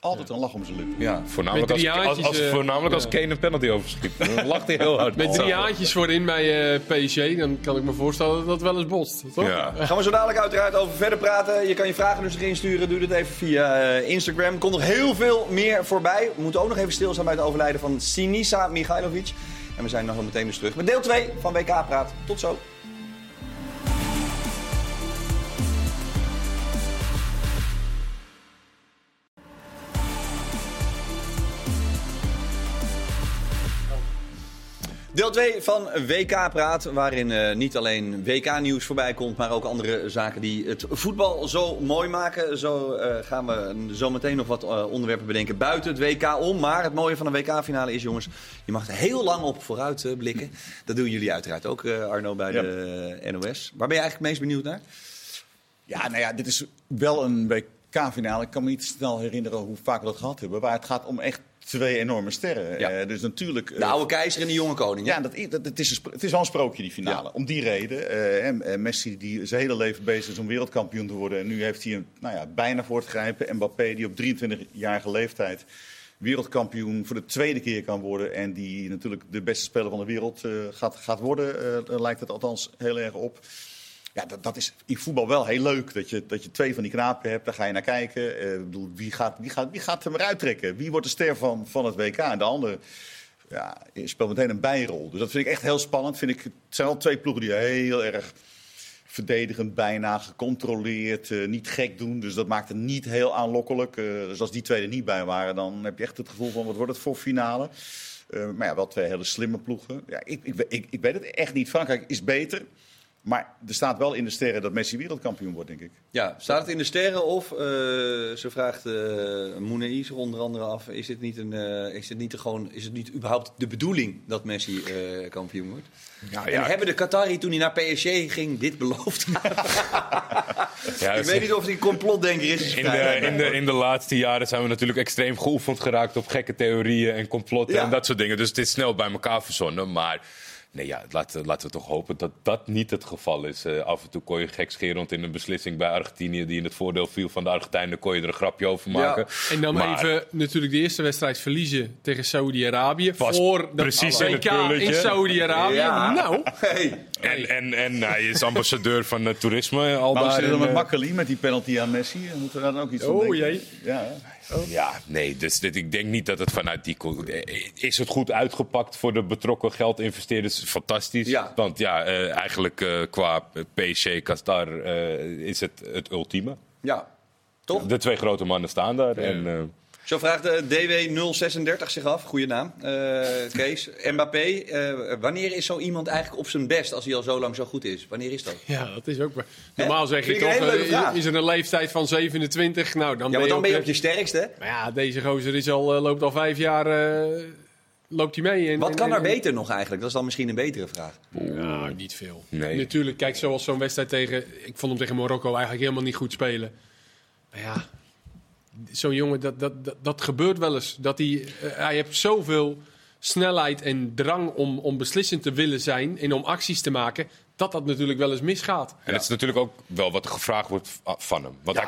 Altijd een lach om zijn lippen. Ja. Voornamelijk als Kane een penalty overschiet. Dan lacht hij heel hard. Met 3 haantjes voorin bij PSG, dan kan ik me voorstellen dat dat wel eens botst. Toch? Ja. Gaan we zo dadelijk uiteraard over verder praten. Je kan je vragen dus erin sturen. Doe dit even via Instagram. Komt nog heel veel meer voorbij. We moeten ook nog even stilstaan bij het overlijden van Sinisa Mihajlovic. En we zijn nog wel meteen dus terug met deel 2 van WK Praat. Tot zo. Deel 2 van WK Praat, waarin niet alleen WK-nieuws voorbij komt, maar ook andere zaken die het voetbal zo mooi maken. Zo gaan we zo meteen nog wat onderwerpen bedenken buiten het WK om. Maar het mooie van een WK-finale is, jongens, je mag er heel lang op vooruit blikken. Dat doen jullie uiteraard ook, Arno, bij de NOS. Waar ben je eigenlijk het meest benieuwd naar? Ja, nou ja, dit is wel een WK-finale. Ik kan me niet snel herinneren hoe vaak we dat gehad hebben, maar het gaat om echt... 2 enorme sterren. Ja. Dus natuurlijk, de oude keizer en de jonge koning. Hè? Ja, het is wel een sprookje, die finale. Ja. Om die reden. Messi, die zijn hele leven bezig is om wereldkampioen te worden. En nu heeft hij hem bijna voor het grijpen. Mbappé, die op 23-jarige leeftijd wereldkampioen voor de 2e keer kan worden. En die natuurlijk de beste speler van de wereld gaat worden. Lijkt het althans heel erg op. Ja, dat is in voetbal wel heel leuk. Dat je 2 van die knapen hebt, daar ga je naar kijken. Wie gaat hem eruit trekken? Wie wordt de ster van het WK? En de ander speelt meteen een bijrol. Dus dat vind ik echt heel spannend. Het zijn wel 2 ploegen die heel erg verdedigend, bijna gecontroleerd, niet gek doen. Dus dat maakt het niet heel aanlokkelijk. Dus als die 2 er niet bij waren, dan heb je echt het gevoel van wat wordt het voor finale? Maar wel 2 hele slimme ploegen. Ja, ik weet het echt niet. Frankrijk is beter. Maar er staat wel in de sterren dat Messi wereldkampioen wordt, denk ik. Ja, staat het in de sterren of, ze vraagt Moenei zich onder andere af... Is het niet überhaupt de bedoeling dat Messi kampioen wordt? Ja, en hebben de Qatari toen hij naar PSG ging dit beloofd? Ik weet niet of die complotdenker is. In de laatste jaren zijn we natuurlijk extreem geoefend geraakt op gekke theorieën en complotten en dat soort dingen. Dus dit is snel bij elkaar verzonnen, maar... Nee, laten we toch hopen dat dat niet het geval is. Af en toe kon je gekscherend in een beslissing bij Argentinië... die in het voordeel viel van de Argentijnen, kon je er een grapje over maken. Ja. En dan even natuurlijk de eerste wedstrijd verliezen tegen Saudi-Arabië... voor de WK in Saudi-Arabië. Ja. Nou, hey. En hij is ambassadeur van toerisme. Al maar we zitten dan met Makkeli met die penalty aan Messi. Moeten we daar ook iets van denken? Jee. Ja. Oh. Ja, nee, dus ik denk niet dat het vanuit die... Is het goed uitgepakt voor de betrokken geldinvesteerders? Fantastisch. Ja. Want ja, eigenlijk qua PSG, Qatar is het ultieme. Ja, toch? Ja, de twee grote mannen staan daar. Ja. En, zo vraagt de DW036 zich af, goede naam, Kees. Mbappé, wanneer is zo iemand eigenlijk op zijn best als hij al zo lang zo goed is? Wanneer is dat? Ja, dat is ook... Normaal zeg je toch, is er een leeftijd van 27? Nou, dan maar dan ben je op je sterkste. Maar ja, deze gozer is loopt al 5 jaar... Loopt hij mee? Wat kan er beter nog eigenlijk? Dat is dan misschien een betere vraag. Nou, niet veel. Nee. Natuurlijk, kijk, zoals zo'n wedstrijd ik vond hem tegen Marokko eigenlijk helemaal niet goed spelen. Maar ja... Zo'n jongen, dat gebeurt wel eens. Dat hij heeft zoveel snelheid en drang om beslissend te willen zijn en om acties te maken, dat natuurlijk wel eens misgaat. En dat is natuurlijk ook wel wat er gevraagd wordt van hem. Want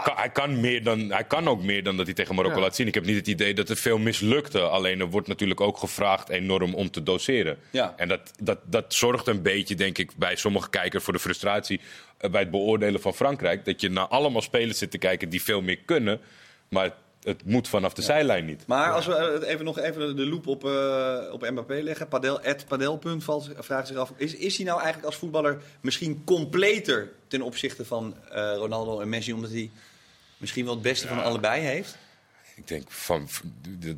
hij kan ook meer dan dat hij tegen Marokko laat zien. Ik heb niet het idee dat er veel mislukte. Alleen er wordt natuurlijk ook gevraagd enorm om te doseren. Ja. En dat zorgt een beetje, denk ik, bij sommige kijkers voor de frustratie bij het beoordelen van Frankrijk. Dat je naar allemaal spelers zit te kijken die veel meer kunnen. Maar het moet vanaf de zijlijn niet. Maar als we even de loop op Mbappé leggen. Padel vraagt zich af. Is hij nou eigenlijk als voetballer misschien completer ten opzichte van Ronaldo en Messi? Omdat hij misschien wel het beste van allebei heeft? Ik denk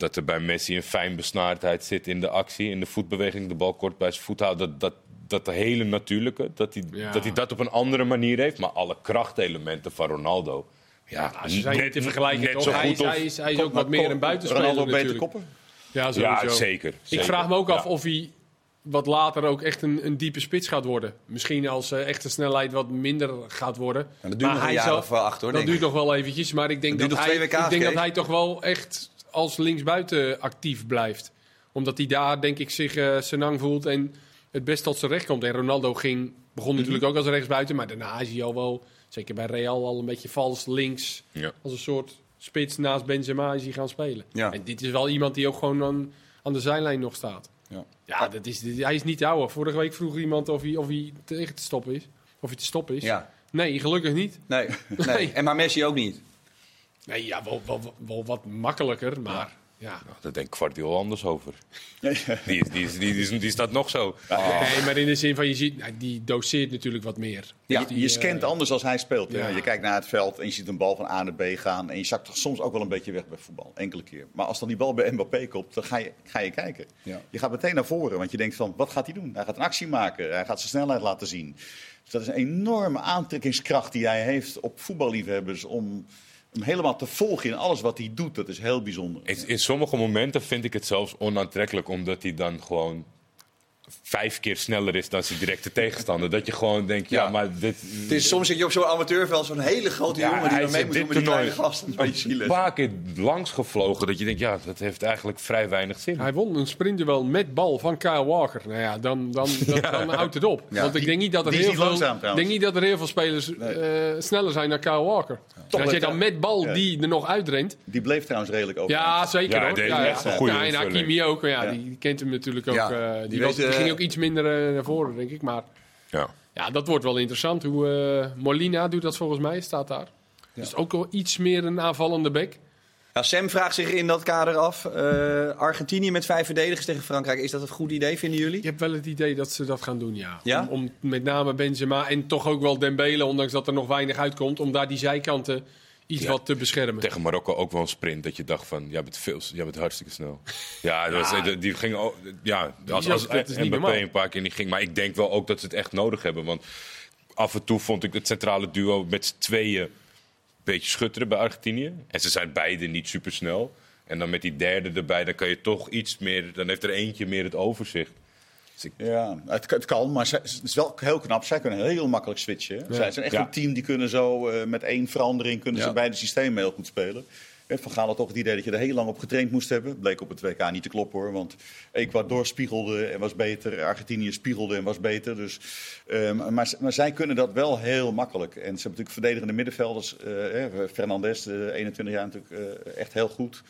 dat er bij Messi een fijn besnaardheid zit in de actie. In de voetbeweging, de bal kort bij zijn voet houden. Dat de hele natuurlijke. Dat hij dat op een andere manier heeft. Maar alle krachtelementen van Ronaldo... Ja, nou, ze zijn net te vergelijken. Toch? Hij is ook wat meer een buitenspeler natuurlijk. Ronaldo beter koppen? Ja, sowieso. Ja, zeker. Ik vraag me ook af of hij wat later ook echt een diepe spits gaat worden. Misschien als echte snelheid wat minder gaat worden. En dat duurt nog een jaar of wel 8 hoor. Dat duurt nog wel eventjes. Maar ik denk dat hij toch wel echt als linksbuiten actief blijft. Omdat hij daar denk ik zich zijn hang voelt en het best tot zijn recht komt. En Ronaldo begon natuurlijk ook als rechtsbuiten. Maar daarna is hij al wel... Zeker bij Real al een beetje vals links. Ja. Als een soort spits naast Benzema is hij gaan spelen. Ja. En dit is wel iemand die ook gewoon aan de zijlijn nog staat. Ja, hij is niet ouder. Vorige week vroeg iemand of hij tegen te stoppen is. Of hij te stoppen is. Ja. Nee, gelukkig niet. Nee. En maar Messi ook niet? Nee, ja, wel wat makkelijker, maar... Ja. Nou, daar denkt Guardiola anders over. Die staat nog zo. Oh. Nee, maar in de zin van, je ziet, die doseert natuurlijk wat meer. Ja, je scant anders als hij speelt. Ja. Je kijkt naar het veld en je ziet een bal van A naar B gaan. En je zakt toch soms ook wel een beetje weg bij voetbal. Enkele keer. Maar als dan die bal bij Mbappé komt, dan ga je kijken. Ja. Je gaat meteen naar voren, want je denkt van, wat gaat hij doen? Hij gaat een actie maken. Hij gaat zijn snelheid laten zien. Dus dat is een enorme aantrekkingskracht die hij heeft op voetballiefhebbers om... Om helemaal te volgen in alles wat hij doet, dat is heel bijzonder. In sommige momenten vind ik het zelfs onaantrekkelijk, omdat hij dan gewoon 5 keer sneller is dan zijn directe tegenstander. Dat je gewoon denkt, maar dit... Het is, soms zit je op zo'n amateurveld, zo'n hele grote jongen die dan mee moet doen met die kleine gasten. Een paar keer langs gevlogen, dat je denkt, dat heeft eigenlijk vrij weinig zin. Hij won een sprintduel met bal van Kyle Walker. Nou ja, dan houdt het op. Ja. Want ik denk niet dat er heel veel spelers sneller zijn dan Kyle Walker. Ja. Als je dan met bal die er nog uitrent... Die bleef trouwens redelijk over. Ja, zeker hoor. Ja, echt een goede en Hakimi ook, die kent hem natuurlijk ook. Die ging ook iets minder naar voren, denk ik. Maar dat wordt wel interessant. Hoe Molina doet dat volgens mij, staat daar. Ja. Dus ook wel iets meer een aanvallende bek. Nou, Sam vraagt zich in dat kader af. Argentinië met 5 verdedigers tegen Frankrijk. Is dat een goed idee, vinden jullie? Je hebt wel het idee dat ze dat gaan doen, ja? Om met name Benzema en toch ook wel Dembele, ondanks dat er nog weinig uitkomt, om daar die zijkanten... iets wat te beschermen. Tegen Marokko ook wel een sprint. Dat je dacht van, jij bent hartstikke snel. Ja, die ging ook... Ja, als Mbappé een paar keer niet ging. Maar ik denk wel ook dat ze het echt nodig hebben. Want af en toe vond ik het centrale duo met z'n tweeën een beetje schutteren bij Argentinië. En ze zijn beide niet supersnel. En dan met die derde erbij, dan kan je toch iets meer... Dan heeft er eentje meer het overzicht. Ja, het kan, maar het is wel heel knap. Zij kunnen heel makkelijk switchen. Ja. Zij zijn echt een team die kunnen zo met 1 verandering... kunnen ze beide systemen heel goed spelen. Van Gaal had toch het idee dat je er heel lang op getraind moest hebben. Bleek op het WK niet te kloppen hoor. Want Ecuador spiegelde en was beter. Argentinië spiegelde en was beter. Dus, maar zij kunnen dat wel heel makkelijk. En ze hebben natuurlijk verdedigende middenvelders. Fernández, 21 jaar, natuurlijk echt heel goed.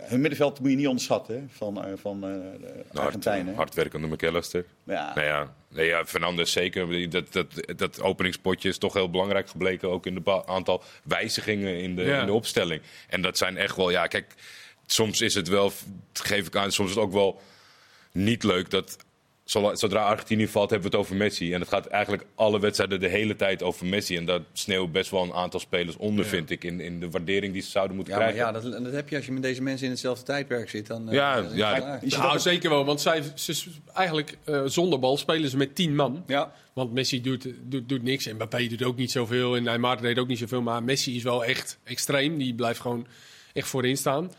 Hun middenveld moet je niet onderschatten, hè, van Argentijnen. Hardwerkende McAllister. Ja. Nou ja, nee, ja, Fernández zeker. Dat openingspotje is toch heel belangrijk gebleken. Ook in de aantal wijzigingen in de opstelling. En dat zijn echt wel... Ja, kijk, soms is het wel... Geef ik aan, soms is het ook wel niet leuk dat... Zodra Argentinië valt, hebben we het over Messi. En het gaat eigenlijk alle wedstrijden de hele tijd over Messi. En dat sneeuwt best wel een aantal spelers onder, vind ik. In de waardering die ze zouden moeten krijgen. Maar ja, dat heb je als je met deze mensen in hetzelfde tijdperk zit. Dan, zeker wel. Want ze eigenlijk zonder bal spelen ze met 10 man. Ja. Want Messi doet niks. En Mbappé doet ook niet zoveel. En Neymar deed ook niet zoveel. Maar Messi is wel echt extreem. Die blijft gewoon echt voorin staan.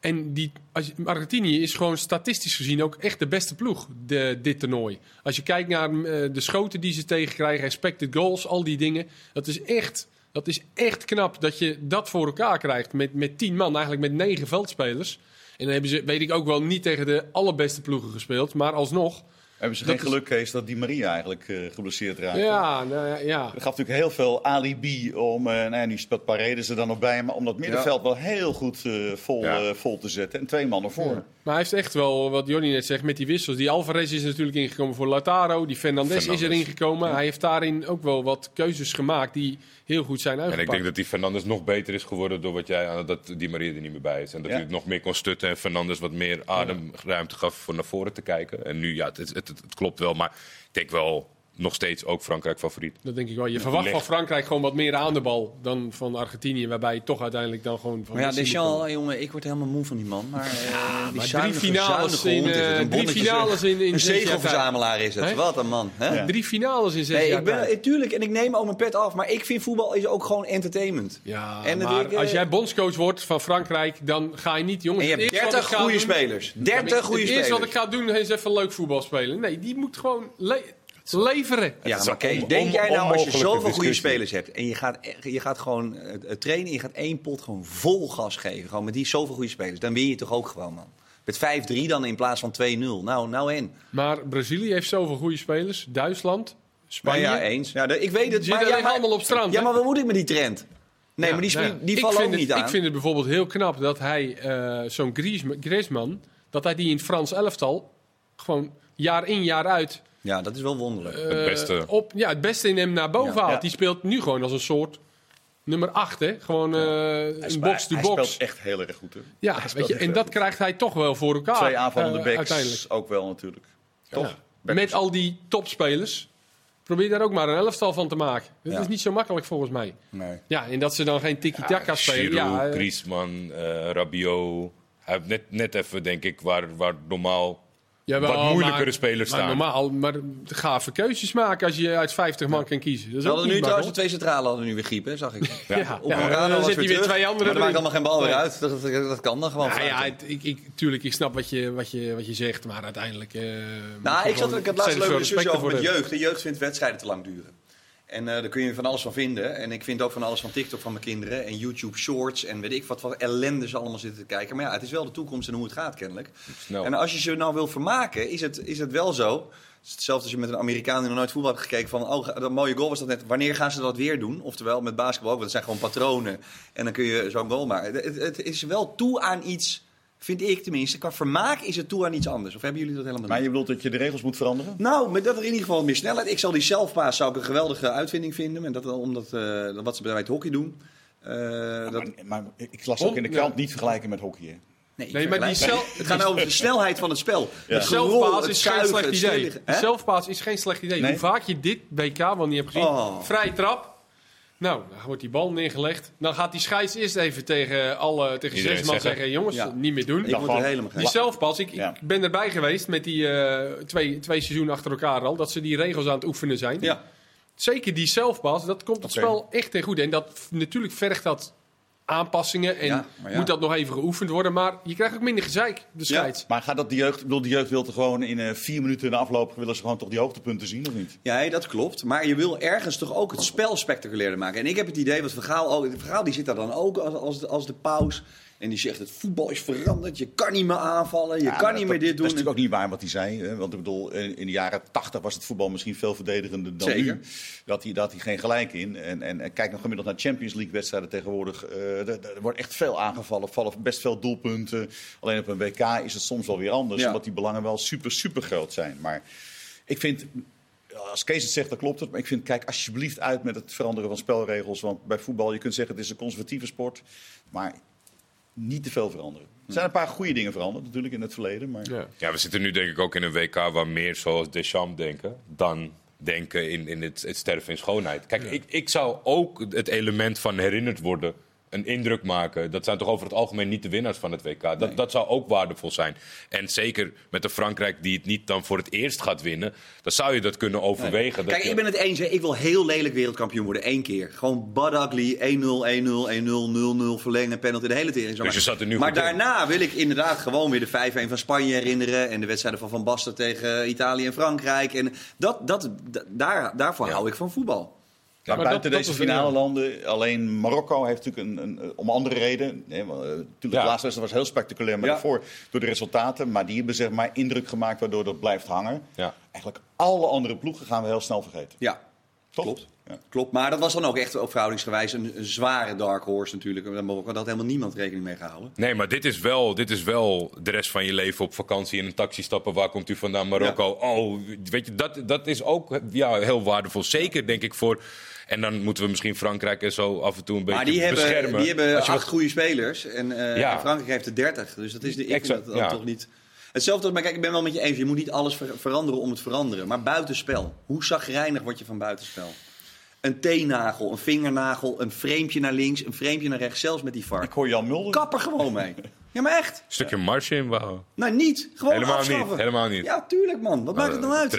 En Argentinië is gewoon statistisch gezien ook echt de beste ploeg, dit toernooi. Als je kijkt naar de schoten die ze tegenkrijgen, expected goals, al die dingen. Dat is echt knap dat je dat voor elkaar krijgt met 10 man, eigenlijk met 9 veldspelers. En dan hebben ze, weet ik ook wel, niet tegen de allerbeste ploegen gespeeld, maar alsnog... Hebben ze geen geluk, Kees, dat Di Maria eigenlijk geblesseerd raakte? Ja, dat gaf natuurlijk heel veel alibi om... nu speelt Paredes er dan nog bij, maar om dat middenveld wel heel goed vol te zetten. En 2 man ervoor. Ja. Maar hij heeft echt wel, wat Johnny net zegt, met die wissels. Die Alvarez is natuurlijk ingekomen voor Lautaro. Die Fernández is erin gekomen. Ja. Hij heeft daarin ook wel wat keuzes gemaakt die heel goed zijn uitgepakt. En ik denk dat die Fernández nog beter is geworden door dat Di Maria er niet meer bij is. En dat hij het nog meer kon stutten. En Fernández wat meer ademruimte gaf voor naar voren te kijken. En nu, het klopt wel, maar ik denk wel nog steeds ook Frankrijk favoriet. Dat denk ik wel. Je verwacht van Frankrijk gewoon wat meer aan de bal dan van Argentinië, waarbij je toch uiteindelijk dan gewoon... Van Deschamps, jongen, ik word helemaal moe van die man. Maar, die maar drie finales in een zegelverzamelaar is het. He? Wat een man. Hè? Ja. 3 finales in 6 jaar. Tuurlijk, en ik neem ook mijn pet af, maar ik vind voetbal is ook gewoon entertainment. Ja, en maar als jij bondscoach wordt van Frankrijk, dan ga je niet, jongens... En je hebt 30 goede spelers. Het eerste wat ik ga doen is even leuk voetbal spelen. Nee, die moet gewoon... leveren. Ja, maar Kees, denk jij nou als je zoveel goede spelers hebt en je gaat gewoon trainen en je gaat 1 pot gewoon vol gas geven, gewoon met die zoveel goede spelers, dan win je toch ook gewoon, man. Met 5-3 dan in plaats van 2-0. Nou en. Maar Brazilië heeft zoveel goede spelers, Duitsland, Spanje. Maar ja, eens. Ja, ik weet het. Maar ja, allemaal op strand. Ja, maar wat moet ik met die trend? Nee, maar die vallen ook niet aan. Ik vind het bijvoorbeeld heel knap dat hij zo'n Griezmann, dat hij die in het Frans elftal gewoon jaar in jaar uit... Ja, dat is wel wonderlijk. Het beste in hem naar boven haalt. Ja. Die speelt nu gewoon als een soort nummer 8, hè? Gewoon een box-to-box. Hij speelt echt heel erg goed, hè? Ja, weet je, en dat krijgt hij toch wel voor elkaar. 2 aanvallende backs ook wel natuurlijk. Ja. Toch? Ja. Met al die topspelers. Probeer daar ook maar een elftal van te maken. Dat is niet zo makkelijk volgens mij. Nee. Ja, en dat ze dan geen tiki-taka spelen. Giroud, Griezmann, Rabiot. Hij heeft net even, denk ik, waar normaal... Jawel, wat moeilijkere spelers staan. Normaal, maar gave keuzes maken als je uit 50 man kan kiezen. Dat is hadden ook niet nu trouwens de 2 centralen hadden nu weer griepen, zag ik. Dan zit hij weer 2 anderen. Maar er maakt allemaal geen bal weer uit. Dat kan dan gewoon. Tuurlijk, ik snap wat je zegt, maar uiteindelijk... ik had laatst een leuke discussie over met jeugd. De jeugd vindt wedstrijden te lang duren. En daar kun je van alles van vinden. En ik vind ook van alles van TikTok van mijn kinderen. En YouTube Shorts. En weet ik wat ellende ze allemaal zitten te kijken. Maar ja, het is wel de toekomst en hoe het gaat kennelijk. No. En als je ze nou wil vermaken, is het wel zo. Het is hetzelfde als je met een Amerikaan die nog nooit voetbal had gekeken. Van, dat mooie goal was dat net. Wanneer gaan ze dat weer doen? Oftewel, met basketbal ook. Want het zijn gewoon patronen. En dan kun je zo'n goal maken. Het is wel toe aan iets... Vind ik tenminste. Qua vermaak is het toe aan iets anders. Of hebben jullie dat helemaal niet? Maar je bedoelt dat je de regels moet veranderen? Nou, maar dat er in ieder geval meer snelheid. Ik zal die zelfpaas zou ik een geweldige uitvinding vinden. En dat omdat wat ze bij het hockey doen. Maar ik las ook in de krant niet vergelijken met hockey. Hè? Nee, maar het gaat over de snelheid van het spel. Ja. De zelfpaas is geen slecht idee. Nee? Hoe vaak je dit BK, want je hebt gezien, vrij trap. Nou, dan wordt die bal neergelegd. Dan gaat die scheids eerst even tegen 6 man zeggen... Jongens, niet meer doen. Die zelfpas, ik ben erbij geweest met die twee seizoenen achter elkaar al... dat ze die regels aan het oefenen zijn. Ja. Zeker die zelfpas, dat komt het spel echt ten goede. En dat natuurlijk vergt dat aanpassingen en moet dat nog even geoefend worden. Maar je krijgt ook minder gezeik, de scheids. Ja, maar gaat dat de jeugd... Ik bedoel, de jeugd wil er gewoon in 4 minuten in de afloop... willen ze gewoon toch die hoogtepunten zien, of niet? Ja, dat klopt. Maar je wil ergens toch ook het spel spectaculairder maken. En ik heb het idee, want Van Gaal die zit daar dan ook als de paus... En die zegt, het voetbal is veranderd. Je kan niet meer aanvallen. Je kan niet meer dit doen. Dat is natuurlijk ook niet waar wat hij zei. Hè? Want ik bedoel, in de jaren 80 was het voetbal misschien veel verdedigender dan nu. Daar had hij geen gelijk in. En kijk nog gemiddeld naar Champions League wedstrijden tegenwoordig. Er wordt echt veel aangevallen. Vallen best veel doelpunten. Alleen op een WK is het soms wel weer anders. Ja. Omdat die belangen wel super, super groot zijn. Maar ik vind... Als Kees het zegt, dan klopt het. Maar ik vind, kijk alsjeblieft uit met het veranderen van spelregels. Want bij voetbal, je kunt zeggen, het is een conservatieve sport. Maar niet te veel veranderen. Er zijn een paar goede dingen veranderd, natuurlijk, in het verleden. Maar... Ja, we zitten nu denk ik ook in een WK waar meer zoals Deschamps denken... dan denken in het sterven in schoonheid. Kijk, ik zou ook het element van herinnerd worden... een indruk maken. Dat zijn toch over het algemeen niet de winnaars van het WK. Dat zou ook waardevol zijn. En zeker met de Frankrijk die het niet dan voor het eerst gaat winnen... dan zou je dat kunnen overwegen. Nee. Kijk, ik ben het eens. Hè. Ik wil heel lelijk wereldkampioen worden. Eén keer. Gewoon badugly. 1-0, 1-0, 1-0, 0-0. Verlengen, penalty, de hele tering. Dus je zat er nu maar daarna in. Wil ik inderdaad gewoon weer de 5-1 van Spanje herinneren... en de wedstrijden van Basten tegen Italië en Frankrijk. En daarvoor hou ik van voetbal. Ja, maar buiten deze finale landen, alleen Marokko heeft natuurlijk een om andere reden. Nee, maar, de laatste wedstrijd was heel spectaculair, maar daarvoor door de resultaten. Maar die hebben zeg maar indruk gemaakt waardoor dat blijft hangen. Ja. Eigenlijk alle andere ploegen gaan we heel snel vergeten. Ja, toch? Klopt. Ja. Klopt, maar dat was dan ook echt verhoudingsgewijs een zware dark horse natuurlijk. Daar had helemaal niemand rekening mee gehouden. Nee, maar dit is wel de rest van je leven op vakantie in een taxi stappen. Waar komt u vandaan? Marokko. Ja. Oh, weet je, dat is ook heel waardevol. Zeker denk ik voor... En dan moeten we misschien Frankrijk en zo af en toe een beetje beschermen. Maar die hebben 8 goede spelers en Frankrijk heeft er 30. Dus dat is ik vind dat toch niet... Hetzelfde, maar kijk, ik ben wel met je eens. Je moet niet alles veranderen om het veranderen. Maar buitenspel. Hoe chagrijnig word je van buitenspel? Een teennagel, een vingernagel, een frame naar links, een frame naar rechts. Zelfs met die VAR. Ik hoor Jan Mulder. Kapper gewoon mee. Ja, maar echt. Een stukje marge inbouwen. Nou, niet. Gewoon helemaal afschaffen. Helemaal niet. Ja, tuurlijk, man. Wat maakt het dan uit?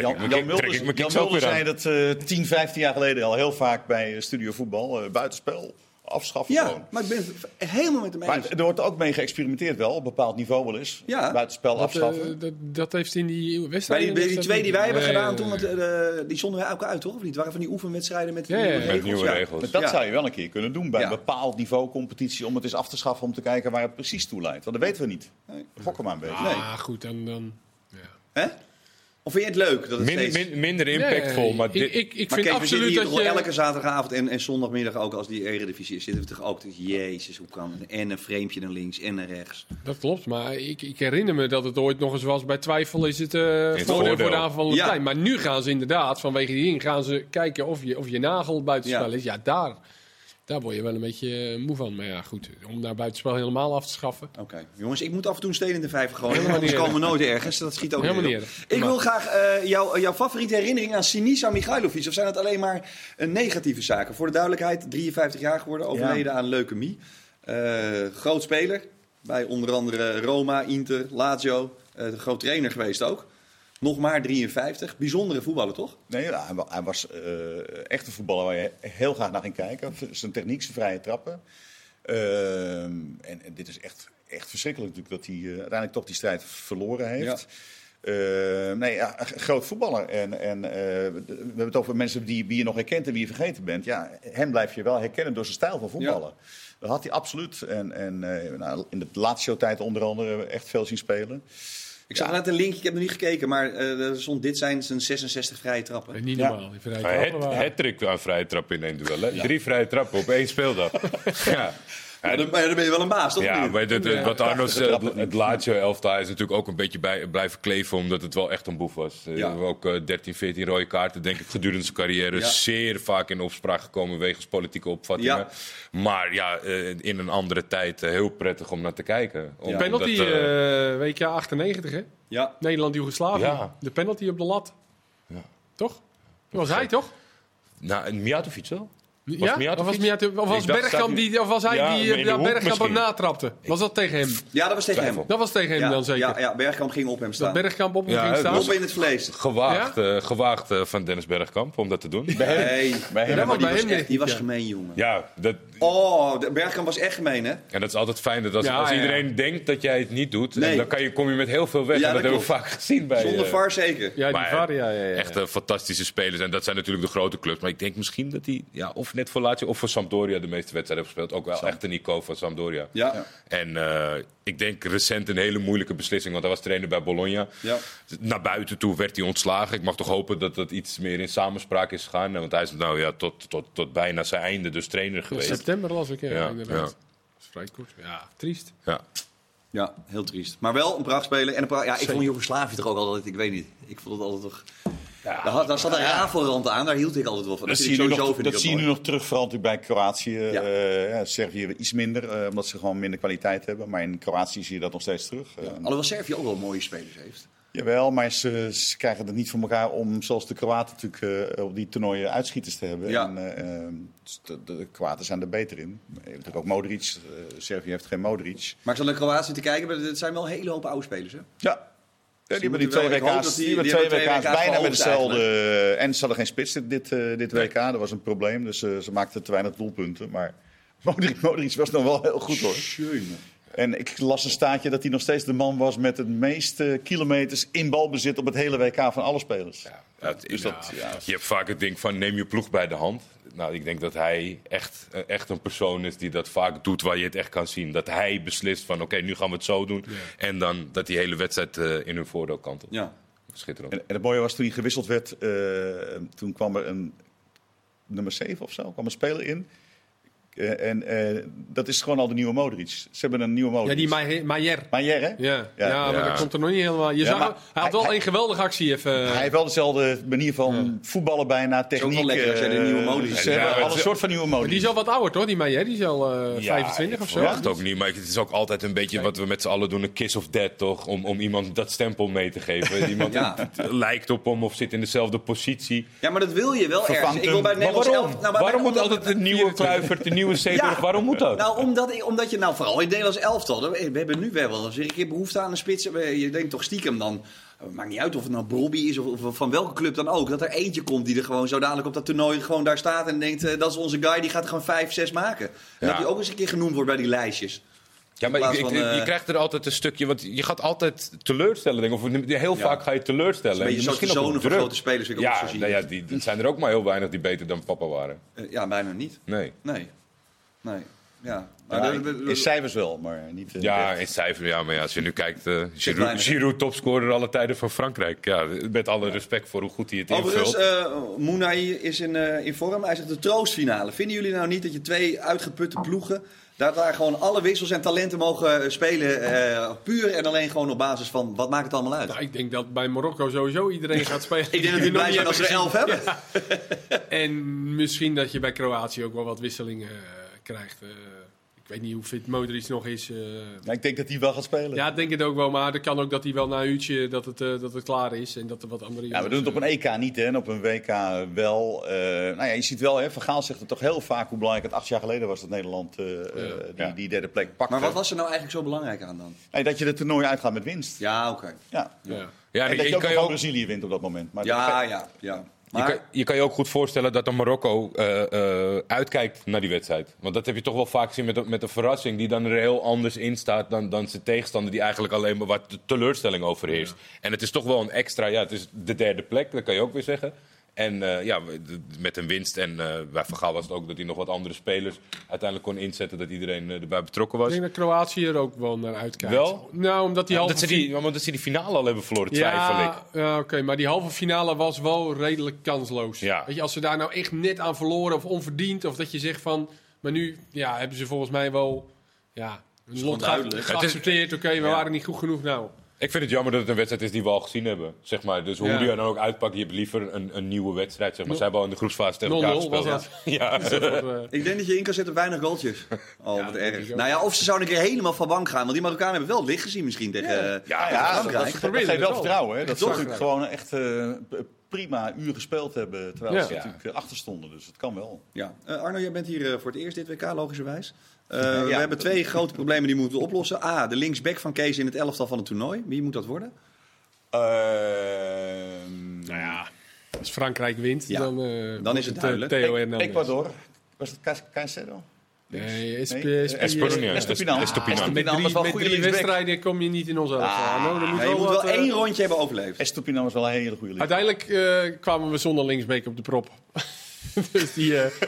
Jan Mulder zei dat 10, 15 jaar geleden al heel vaak bij Studio Voetbal. Buitenspel. Afschaffen gewoon. Ja, maar ik ben het helemaal met hem eens. Maar er wordt ook mee geëxperimenteerd wel, op een bepaald niveau wel eens. Ja. Buitenspel afschaffen. Dat heeft in die wedstrijden... Bij die twee die wij hebben gedaan toen, die zonden wij ook uit, toch? Of niet? Waren van die oefenwedstrijden met nieuwe regels. Maar dat zou je wel een keer kunnen doen bij een bepaald niveau competitie... om het eens af te schaffen om te kijken waar het precies toe leidt. Want dat weten we niet. Nee, gokken maar een beetje. Goed, dan... Ja. Hè? Of vind je het leuk? Dat het minder impactvol. Nee, maar ik vind absoluut dat je... Elke zaterdagavond en zondagmiddag ook als die Eredivisie is... zitten we toch ook... Jezus, hoe kan het? En een framepje naar links en naar rechts. Dat klopt, maar ik herinner me dat het ooit nog eens was... bij twijfel is het voordeel voor de aanval van de tijd. Maar nu gaan ze inderdaad, vanwege die ding... gaan ze kijken of je nagel buitenspel is. Ja, daar word je wel een beetje moe van. Maar ja, goed, om daar buitenspel helemaal af te schaffen. Okay. Jongens, ik moet af en toe een steen in de vijver gooien. Anders komen we nooit ergens. Dat schiet ook helemaal niet. Ik wil graag jouw favoriete herinnering aan Sinisa Mihailovic. Of zijn het alleen maar negatieve zaken? Voor de duidelijkheid, 53 jaar geworden, overleden aan leukemie. Groot speler. Bij onder andere Roma, Inter, Lazio. Groot trainer geweest ook. Nog maar 53. Bijzondere voetballer, toch? Nee, hij was echt een voetballer waar je heel graag naar ging kijken. Zijn techniek, zijn vrije trappen. En dit is echt verschrikkelijk natuurlijk dat hij uiteindelijk toch die strijd verloren heeft. Ja. Groot voetballer. En we hebben het over mensen die je nog herkent en wie je vergeten bent. Ja, hem blijf je wel herkennen door zijn stijl van voetballen. Ja. Dat had hij absoluut. En in de laatste tijd onder andere echt veel zien spelen. Ik zag net een linkje, ik heb nog niet gekeken, maar er stond dit zijn 66 vrije trappen. Niet normaal. Hattrick aan vrije trappen in één duel. Hè? Ja. 3 vrije trappen op één speeldag. Dan ben je wel een baas, toch? Ja, maar wat Arno's het laatste elftal is natuurlijk ook een beetje blijven kleven... omdat het wel echt een boef was. Ja. Ook 13, 14 rode kaarten, denk ik, gedurende zijn carrière... zeer vaak in opspraak gekomen wegens politieke opvattingen. Ja. Maar in een andere tijd heel prettig om naar te kijken. Ja. Penalty WK 98, hè? Ja. Nederland-Joegoslavië. Ja. De penalty op de lat. Ja. Toch? Dat was hij, toch? Nou, Mijatović wel. Ja? Of was hij die Bergkamp op natrapte? Was dat tegen hem? Ja, dat was tegen hem. Dat was tegen hem dan zeker? Ja, Bergkamp ging op hem staan. Dat Bergkamp op hem ging staan? Op in het vlees. Gewaagd van Dennis Bergkamp om dat te doen. Die was gemeen, jongen. Ja, Bergkamp was echt gemeen, hè? En dat is altijd fijn dat als iedereen denkt dat jij het niet doet... Nee. Dan kom je met heel veel weg. Ja, en dat hebben we vaak gezien bij... Zonder VAR zeker. Ja, die VAR, ja. Echt fantastische spelers. En dat zijn natuurlijk de grote clubs. Maar ik denk misschien dat die... net voor Lazio of voor Sampdoria de meeste wedstrijden heeft gespeeld. Ook wel echt een icoon van Sampdoria. Ja. En ik denk recent een hele moeilijke beslissing, want hij was trainer bij Bologna. Ja. Naar buiten toe werd hij ontslagen. Ik mag toch hopen dat dat iets meer in samenspraak is gegaan. Want hij is nou ja, tot bijna zijn einde dus trainer geweest. In september las ik, inderdaad. Dat is vrij kort. Ja, triest. Ja, heel triest. Maar wel een prachtspeler. En een ik vond Joegoslavië toch ook altijd, ik weet niet. Ik vond het altijd toch... Ja, daar zat een rafelrand aan, daar hield ik altijd wel van. Dat zie je nu nog terug, vooral natuurlijk bij Kroatië. Servië iets minder, omdat ze gewoon minder kwaliteit hebben. Maar in Kroatië zie je dat nog steeds terug. Alhoewel Servië ook wel mooie spelers heeft. Jawel, maar ze krijgen het niet voor elkaar om, zoals de Kroaten natuurlijk, op die toernooien uitschieters te hebben. Ja. En, de Kroaten zijn er beter in. Natuurlijk ook Modric. Servië heeft geen Modric. Maar ik zat naar Kroatië te kijken, maar het zijn wel een hele hoop oude spelers, hè? Ja. Ja, die hebben die twee WK's bijna met hetzelfde. En ze hadden geen spits dit WK. Dat was een probleem. Dus ze maakten te weinig doelpunten. Maar Modric was nog wel heel goed, hoor. Schön. En ik las een staatje dat hij nog steeds de man was met het meeste kilometers in balbezit op het hele WK van alle spelers. Ja, je hebt vaak het ding van neem je ploeg bij de hand. Nou, ik denk dat hij echt een persoon is die dat vaak doet waar je het echt kan zien. Dat hij beslist van oké, nu gaan we het zo doen. Ja. En dan dat die hele wedstrijd in hun voordeel kantelt. Ja. Schitterend. En het mooie was toen hij gewisseld werd, toen kwam er een nummer 7 of zo, kwam een speler in. Dat is gewoon al de nieuwe Modric. Ze hebben een nieuwe Modric. Ja, die Maier. Maier, hè? Ja, maar dat komt er nog niet helemaal... Hij had wel een geweldige actie. Hij heeft wel dezelfde manier van voetballen bijna, techniek. Ook wel lekker als jij de nieuwe Modric. Ze hebben al een soort van nieuwe Modric. Die is al wat ouder, toch? Die Maier, die is al 25 of zo. Ja, ik verwacht ook niet. Maar het is ook altijd een beetje wat we met z'n allen doen. Een kiss of death, toch? Om iemand dat stempel mee te geven. Iemand lijkt op hem of zit in dezelfde positie. Ja, maar dat wil je wel ergens. Waarom moet altijd een nieuwe Kluivert, een nieuwe C-dorp, waarom moet dat? Nou, omdat je nou vooral in Nederlands elftal... We hebben nu wel eens een keer behoefte aan een spits. Je denkt toch stiekem dan... Maakt niet uit of het nou Brobby is of van welke club dan ook. Dat er eentje komt die er gewoon zo dadelijk op dat toernooi gewoon daar staat... en denkt, dat is onze guy, die gaat er gewoon 5, 6 maken. En dat die ook eens een keer genoemd wordt bij die lijstjes. Ja, maar je krijgt er altijd een stukje... Want je gaat altijd teleurstellen. Vaak ga je teleurstellen. Dat is een beetje zo'n zonen van grote spelers. Die zijn er ook maar heel weinig die beter dan papa waren. Ja, bijna niet. Nee. Ja. In cijfers wel, maar niet... in cijfers, maar als je nu kijkt... Giroud, topscorer alle tijden van Frankrijk. Ja, met alle respect voor hoe goed hij het invult. Overigens, Mounahi is in vorm. Hij zegt de troostfinale. Vinden jullie nou niet dat je twee uitgeputte ploegen... dat daar gewoon alle wissels en talenten mogen spelen... puur en alleen gewoon op basis van... wat maakt het allemaal uit? Nou, ik denk dat bij Marokko sowieso iedereen gaat spelen. Ik denk dat die blij zijn als ze 11 hebben. Ja. En misschien dat je bij Kroatië ook wel wat wisselingen... krijgt. Ik weet niet hoe fit Modric nog is. Ik denk dat hij wel gaat spelen. Ja, ik denk het ook wel. Maar het kan ook dat hij wel na een uurtje dat het klaar is. En dat er wat andere... Ja, we doen het op een EK niet, hè. En op een WK wel. Je ziet wel, hè. Van Gaal zegt het toch heel vaak hoe belangrijk het 8 jaar geleden was dat Nederland die derde plek pakte. Maar wat was er nou eigenlijk zo belangrijk aan dan? Nee, dat je de toernooi uitgaat met winst. Ja, oké. Ja. Ja, en dat je ook Brazilië wint op dat moment. Maar je kan je ook goed voorstellen dat een Marokko uitkijkt naar die wedstrijd. Want dat heb je toch wel vaak gezien met een verrassing... die dan er heel anders in staat dan zijn tegenstander... die eigenlijk alleen maar wat teleurstelling overheerst. Ja. En het is toch wel een extra... Ja, het is de derde plek, dat kan je ook weer zeggen. En met een winst. En bij Van Gaal was het ook dat hij nog wat andere spelers... uiteindelijk kon inzetten dat iedereen erbij betrokken was. Ik denk dat Kroatië er ook wel naar uitkijkt. Wel? Nou, omdat ze die finale al hebben verloren, twijfel ik. Ja, oké, maar die halve finale was wel redelijk kansloos. Ja. Weet je, als ze daar nou echt net aan verloren of onverdiend... of dat je zegt van... Maar nu hebben ze volgens mij wel... Ja, lot geaccepteerd. Oké, we waren niet goed genoeg nou... Ik vind het jammer dat het een wedstrijd is die we al gezien hebben. Zeg maar. Dus hoe die er dan ook uitpakt, je hebt liever een nieuwe wedstrijd. Zeg maar. Zij hebben al in de groepsfase tegen elkaar gespeeld. Ik denk dat je in kan zetten weinig goaltjes. Wat erg. Of ze zouden een keer helemaal van bank gaan. Want die Marokkanen hebben wel licht gezien misschien tegen Frankrijk. Dat geeft wel vertrouwen. Hè? Dat ze natuurlijk gewoon echt... prima uur gespeeld hebben, terwijl ze natuurlijk achterstonden. Dus het kan wel. Ja. Arno, jij bent hier voor het eerst dit WK, logischerwijs. We hebben twee grote problemen die moeten oplossen. A, de linksback van Kees in het elftal van het toernooi. Wie moet dat worden? Als Frankrijk wint, dan is het duidelijk. Ecuador. Was het Caicedo? Nee, Estupiñán. Met 3 wedstrijden kom je niet in onze elftal. Je moet wel 1 rondje hebben overleefd. Estupiñán was wel een hele goede league. Uiteindelijk kwamen we zonder linksbeek op de prop. Dus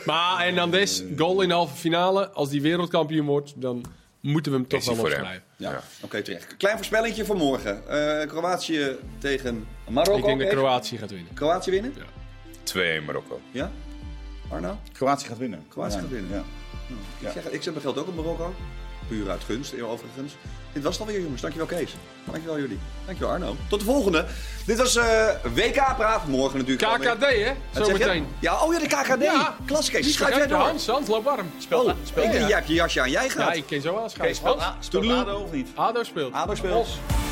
maar en dan des, goal in de halve finale. Als die wereldkampioen wordt, dan moeten we hem toch wel opschrijven. Ja. Ja. Oké, terecht. Klein voorspellingje voor morgen. Kroatië tegen Marokko. Ik denk dat Kroatië gaat winnen. Kroatië winnen? Ja. 2-1 Marokko. Ja? Arno? Kroatië gaat winnen. Kroatië gaat winnen, ja. Ja. Ik zet mijn geld ook op Marokko. Puur uit gunst, overigens. Dit was het alweer, jongens. Dankjewel, Kees. Dankjewel, jullie. Dankjewel, Arno. Tot de volgende. Dit was WK-praat. Morgen natuurlijk. KKD, hè? Zometeen. Ja, oh ja, de KKD. Ja. Klas, Kees. Schuif jij door. Hans, loop warm. Speel. Ik heb je jasje aan. Jij gaat. Ja, ik ken zo wel. Kees, speelt ADO of niet? ADO speelt. ADO speelt.